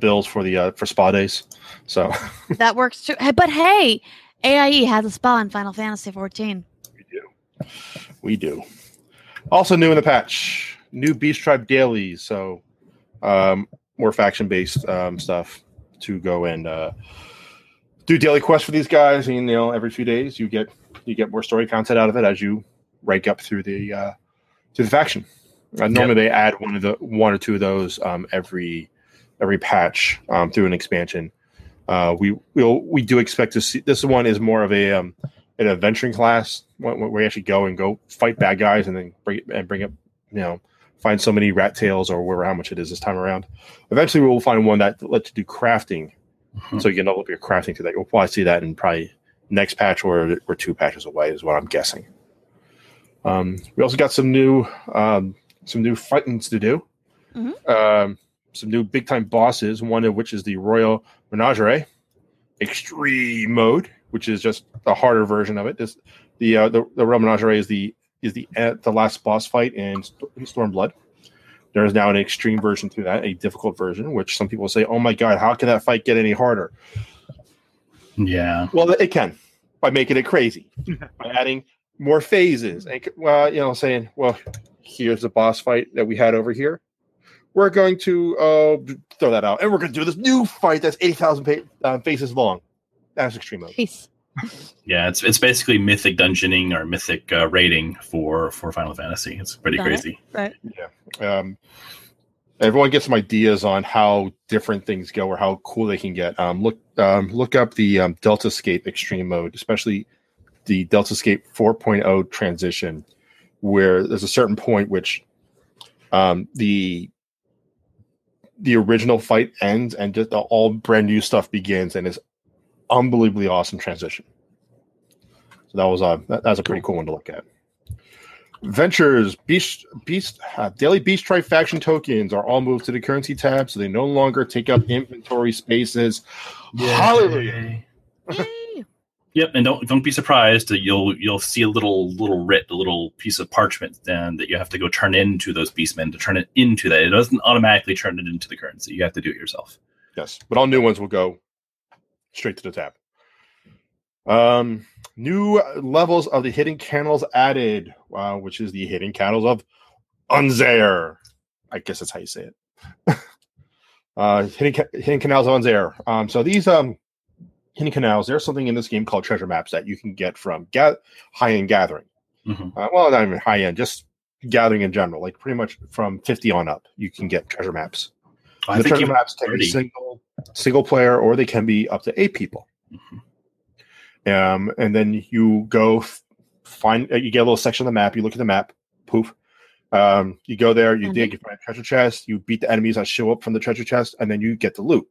bills for the for spa days. So that works too. But hey, AIE has a spa in Final Fantasy XIV. We do. Also new in the patch, new Beast Tribe dailies. So more faction-based stuff to go and do daily quests for these guys. And, you know, every few days you get more story content out of it as you rank up through the faction. Normally they add one or two of those every patch through an expansion. We do expect to see this one is more of a an adventuring class where we actually go fight bad guys and then bring up, you know, find so many rat tails or whatever, how much it is this time around. Eventually we will find one that lets you do crafting. Mm-hmm. So you can develop your crafting to that. You'll probably see that in probably next patch or two patches away is what I'm guessing. We also got some new fightings to do. Mm-hmm. Some new big time bosses, one of which is the Royal Menagerie Extreme Mode, which is just a harder version of it. This the Royal Menagerie is the last boss fight in Stormblood. There is now an extreme version to that, a difficult version, which some people say, "Oh my God, how can that fight get any harder?" Yeah. Well, it can by making it crazy, by adding more phases, and saying, "Well, here's the boss fight that we had over here. We're going to throw that out, and we're going to do this new fight that's 80,000 faces long." That's extreme mode. Jeez. Yeah, it's basically mythic dungeoning or mythic raiding for Final Fantasy. It's pretty crazy. Right. Yeah. Everyone gets some ideas on how different things go or how cool they can get. Look up the DeltaScape Extreme Mode, especially the DeltaScape 4.0 transition, where there's a certain point which the original fight ends and just all brand new stuff begins, and is unbelievably awesome transition. So that was a pretty cool one to look at. Ventures daily Beast Tribe faction tokens are all moved to the currency tab, so they no longer take up inventory spaces. Yeah. Hallelujah! Yep, and don't be surprised that you'll see a little piece of parchment then that you have to go turn into those beastmen to turn it into that. It doesn't automatically turn it into the currency. You have to do it yourself. Yes, but all new ones will go straight to the tab. New levels of the hidden candles added, which is the hidden candles of Unzair. I guess that's how you say it. Hidden candles of Unzair. So these hidden candles, there's something in this game called treasure maps that you can get from high-end gathering. Mm-hmm. Well, not even high-end, just gathering in general. Like pretty much from 50 on up, you can get treasure maps. I the treasure maps can be single player, or they can be up to 8 people. Mm-hmm. And then you go find, you get a little section of the map, you look at the map, poof. You go there, you dig, you find a treasure chest, you beat the enemies that show up from the treasure chest, and then you get the loot.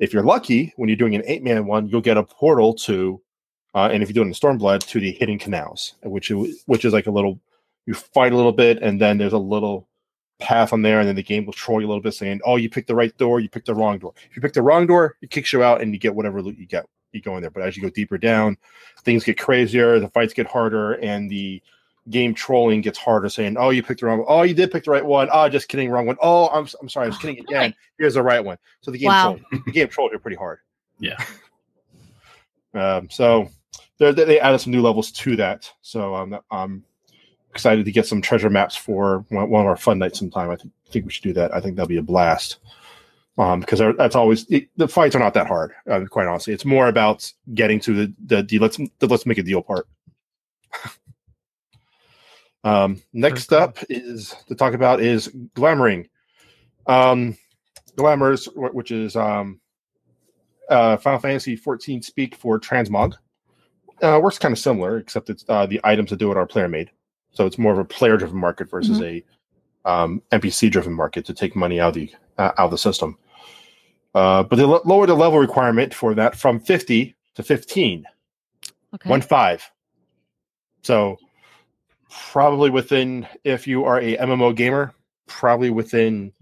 If you're lucky, when you're doing an 8-man one, you'll get a portal to, and if you do it in Stormblood, to the hidden canals, which is like a little, you fight a little bit, and then there's a little path on there, and then the game will troll you a little bit saying, "Oh, you picked the right door, you picked the wrong door." If you pick the wrong door, it kicks you out and you get whatever loot you get. You go in there. But as you go deeper down, things get crazier, the fights get harder, and the game trolling gets harder saying, "Oh, you picked the wrong one. Oh, you did pick the right one. Oh, just kidding, wrong one. Oh, I'm sorry, I was kidding again. Here's the right one." So the game trolled you pretty hard. Yeah. So they added some new levels to that. So I'm excited to get some treasure maps for one of our fun nights sometime. I think we should do that. I think that'll be a blast. Because that's always the fights are not that hard, quite honestly. It's more about getting to the let's make a deal part. Next up is to talk about is glamoring. Glamours, which is Final Fantasy XIV speak for transmog. Works kind of similar, except it's the items that do it are player made. So it's more of a player-driven market versus a NPC-driven market to take money out of the system. But they lowered the level requirement for that from 50 to 15. Okay. 1-5. So probably within, if you are a MMO gamer, probably within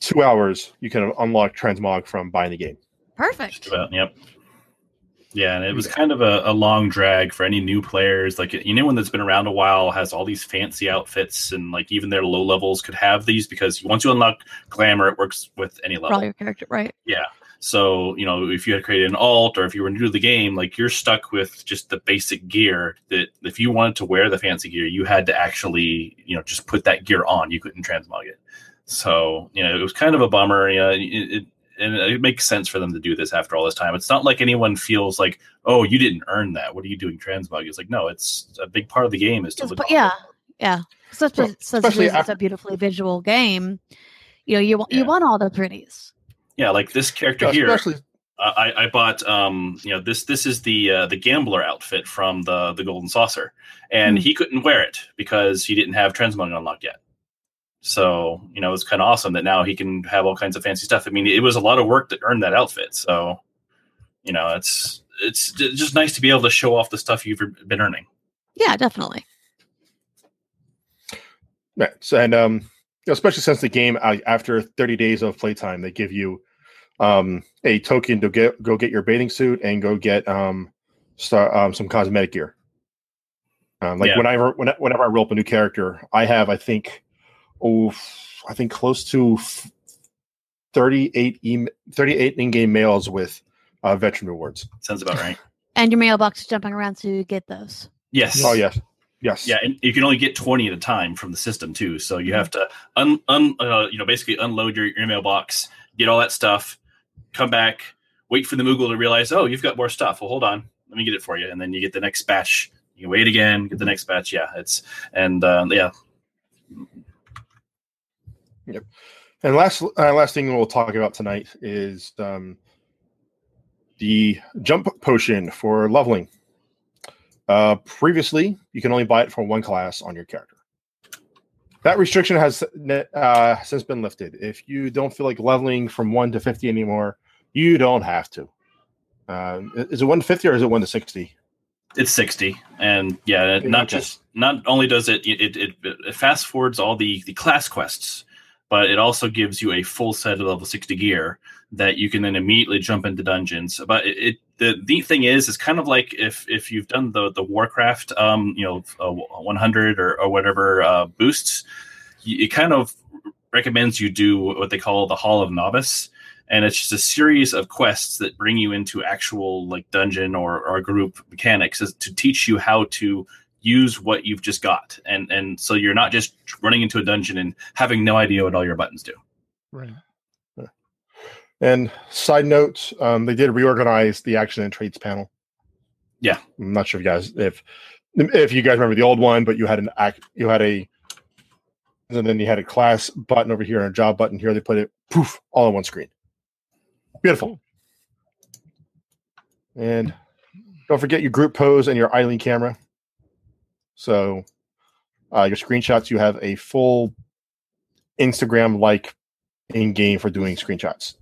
2 hours, you can unlock transmog from buying the game. Perfect. Just about, yep. Yeah, and it was kind of a long drag for any new players. Like, anyone that's been around a while has all these fancy outfits, and like even their low levels could have these, because once you unlock glamour, it works with any level. Probably your character, right? Yeah. So, you know, if you had created an alt or if you were new to the game, like you're stuck with just the basic gear that if you wanted to wear the fancy gear, you had to actually, you know, just put that gear on. You couldn't transmog it. So, you know, it was kind of a bummer. You know, and it makes sense for them to do this after all this time. It's not like anyone feels like, oh, you didn't earn that. What are you doing, transmog? It's like, no, it's a big part of the game is to look. Yeah, yeah. Especially it's a beautifully visual game. You know, you want all the pretties. Yeah, like this character here. I bought, you know, this is the gambler outfit from the Golden Saucer, and he couldn't wear it because he didn't have transmoning unlocked yet. So, you know, it's kind of awesome that now he can have all kinds of fancy stuff. I mean, it was a lot of work to earn that outfit. So, you know, it's just nice to be able to show off the stuff you've been earning. Yeah, definitely. Right. So, and especially since the game, after 30 days of playtime, they give you a token to go get your bathing suit and go get some cosmetic gear. Whenever I roll up a new character, I have, I think close to 38 in-game mails with veteran rewards. Sounds about right. And your mailbox is jumping around to get those. Yes. Oh, yes. Yes. Yeah, and you can only get 20 at a time from the system too. So you have to basically unload your mailbox, get all that stuff, come back, wait for the Moogle to realize, oh, you've got more stuff. Well, hold on, let me get it for you, and then you get the next batch. You wait again, get the next batch. Yeah, Yep. And last thing we'll talk about tonight is the jump potion for leveling. Previously, you can only buy it from one class on your character. That restriction has since been lifted. If you don't feel like leveling from 1 to 50 anymore, you don't have to. Is it 1 to 50 or is it 1 to 60? It's 60, and yeah, not only does it fast forwards all the class quests, but it also gives you a full set of level 60 gear that you can then immediately jump into dungeons. But the neat thing is, it's kind of like if you've done the Warcraft 100 or whatever boosts, it kind of recommends you do what they call the Hall of Novice. And it's just a series of quests that bring you into actual like dungeon or group mechanics to teach you how to use what you've just got. And so you're not just running into a dungeon and having no idea what all your buttons do. Right. And side note, they did reorganize the action and traits panel. Yeah. I'm not sure if you guys remember the old one, but you had and then you had a class button over here and a job button here. They put it poof all on one screen. Beautiful. And don't forget your group pose and your Eileen camera. So your screenshots, you have a full Instagram-like in-game for doing screenshots.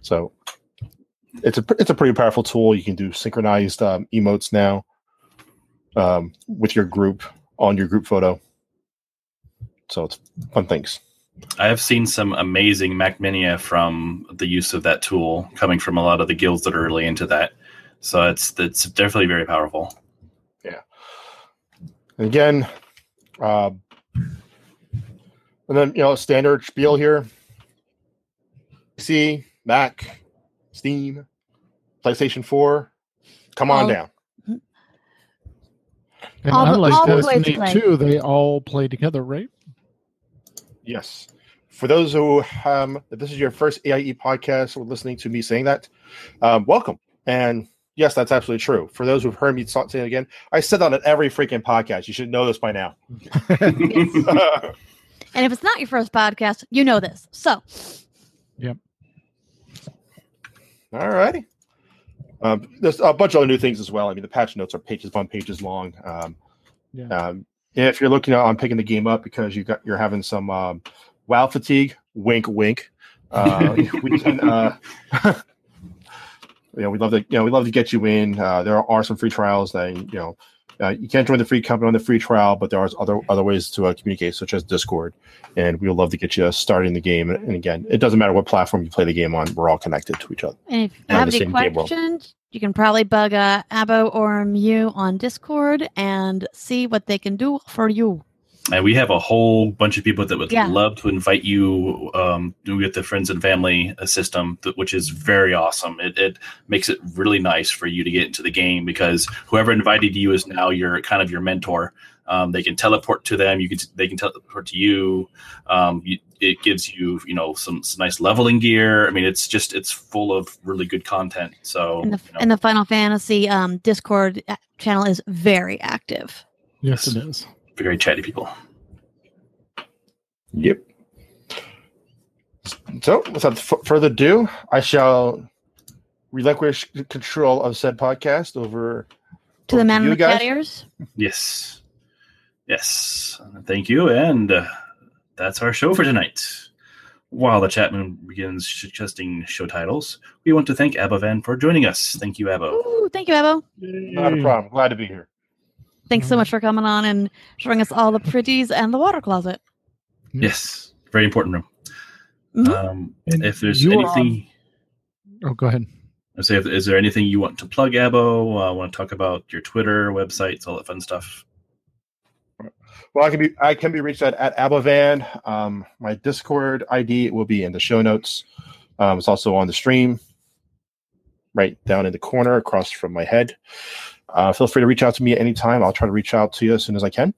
So it's a pretty powerful tool. You can do synchronized emotes now with your group on your group photo. So it's fun things. I have seen some amazing Macminia from the use of that tool coming from a lot of the guilds that are really into that. So it's definitely very powerful. Yeah. And again, and then, you know, standard spiel here. PC, Mac, Steam, PlayStation 4. Come on down. And unlike Destiny 2, they all play together, right? Yes. For those who, if this is your first AIE podcast or listening to me saying that, welcome. And yes, that's absolutely true. For those who've heard me say it again, I said that on every freaking podcast. You should know this by now. And if it's not your first podcast, you know this. So. Yep. All righty. There's a bunch of other new things as well. I mean, the patch notes are pages upon pages long. If you're looking on picking the game up because you're having some WoW fatigue, wink, wink. We can, we'd love to get you in. There are some free trials that you can't join the free company on the free trial, but there are other ways to communicate, such as Discord. And we would love to get you starting the game. And again, it doesn't matter what platform you play the game on; we're all connected to each other. And if you have any questions, you can probably bug Abo or Mew on Discord and see what they can do for you. And we have a whole bunch of people that would love to invite you with the friends and family system, which is very awesome. It makes it really nice for you to get into the game because whoever invited you is now your mentor. They can teleport to them. They can teleport to you. It gives you, some nice leveling gear. I mean, it's full of really good content. So, and the Final Fantasy Discord channel is very active. Yes, it is. Very chatty people. Yep. So, without further ado, I shall relinquish control of said podcast over to the man with the cat ears. Yes. Yes. Thank you. And that's our show for tonight. While the chatman begins suggesting show titles, we want to thank Abovan for joining us. Thank you, Abo. Ooh, thank you, Abo. Not a problem. Glad to be here. Thanks so much for coming on and showing us all the pretties and the water closet. Yes. Very important room. Mm-hmm. If there's anything... Oh, go ahead. I say, is there anything you want to plug, Abo? Want to talk about your Twitter, websites, all that fun stuff? Well, I can be reached at Abovan. My Discord ID will be in the show notes. It's also on the stream, right down in the corner, across from my head. Feel free to reach out to me at any time. I'll try to reach out to you as soon as I can.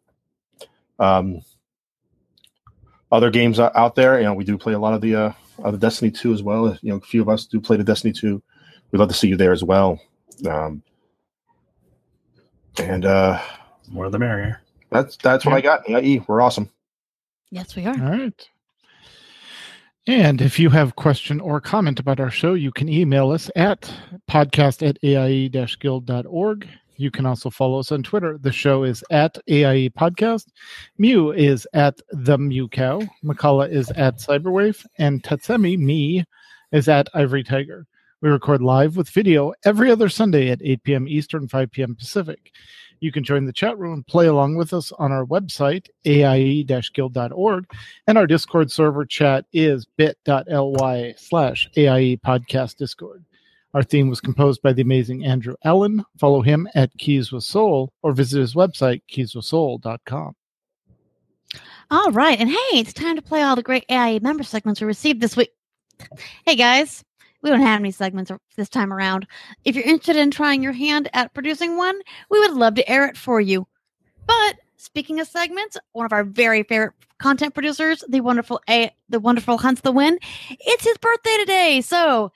Other games out there, we do play a lot of the Destiny 2 as well. A few of us do play the Destiny 2. We'd love to see you there as well. More the merrier. That's what I got. AIE, we're awesome. Yes, we are. All right. And if you have question or comment about our show, you can email us at podcast@aie-guild.org. You can also follow us on Twitter. The show is at AIE Podcast. Mew is at the Mewkow. McCullough is at Cyberwave. And Tetsemi, me, is at Ivory Tiger. We record live with video every other Sunday at 8 p.m. Eastern, 5 p.m. Pacific. You can join the chat room and play along with us on our website, aie-guild.org. And our Discord server chat is bit.ly/AIE Podcast Discord. Our theme was composed by the amazing Andrew Allen. Follow him at Keys with Soul or visit his website, keyswithsoul.com. All right. And hey, it's time to play all the great AIE member segments we received this week. Hey, guys. We don't have any segments this time around. If you're interested in trying your hand at producing one, we would love to air it for you. But speaking of segments, one of our very favorite content producers, the wonderful Hunts the Win, it's his birthday today. So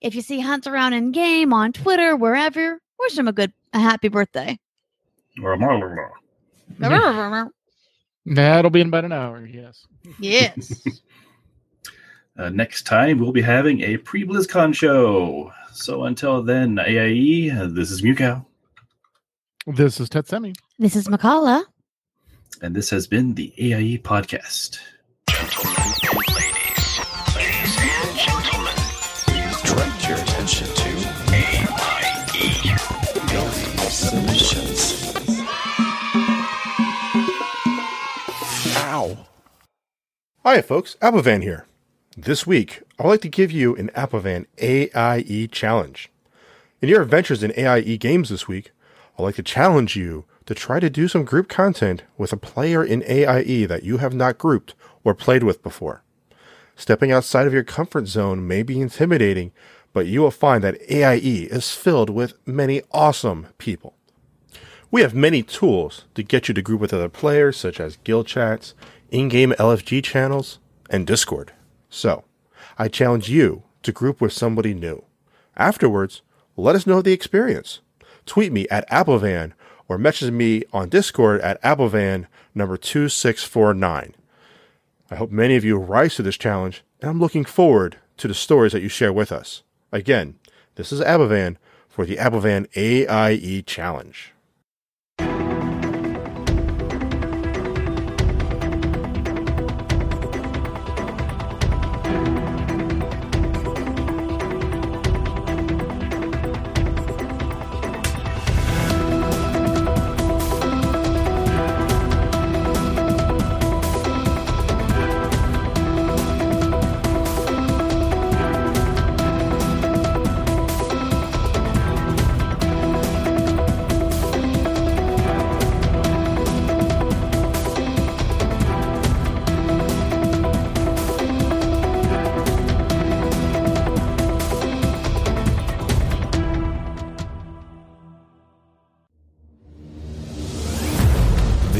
if you see Hunts around in game, on Twitter, wherever, wish him a happy birthday. That'll be in about an hour, yes. Yes. Next time, we'll be having a pre-BlizzCon show. So until then, AIE, this is Mewkow. This is Tetsemi. This is Mkallah. And this has been the AIE Podcast. Gentlemen and ladies, ladies and gentlemen, please direct your attention to AIE, building submissions. Ow. Hi, folks. Abovan here. This week, I'd like to give you an Abovan AIE challenge. In your adventures in AIE games this week, I'd like to challenge you to try to do some group content with a player in AIE that you have not grouped or played with before. Stepping outside of your comfort zone may be intimidating, but you will find that AIE is filled with many awesome people. We have many tools to get you to group with other players, such as guild chats, in-game LFG channels, and Discord. So, I challenge you to group with somebody new. Afterwards, let us know the experience. Tweet me at Abovan or message me on Discord at Abovan number 2649. I hope many of you rise to this challenge, and I'm looking forward to the stories that you share with us. Again, this is Abovan for the Abovan AIE Challenge.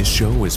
This show is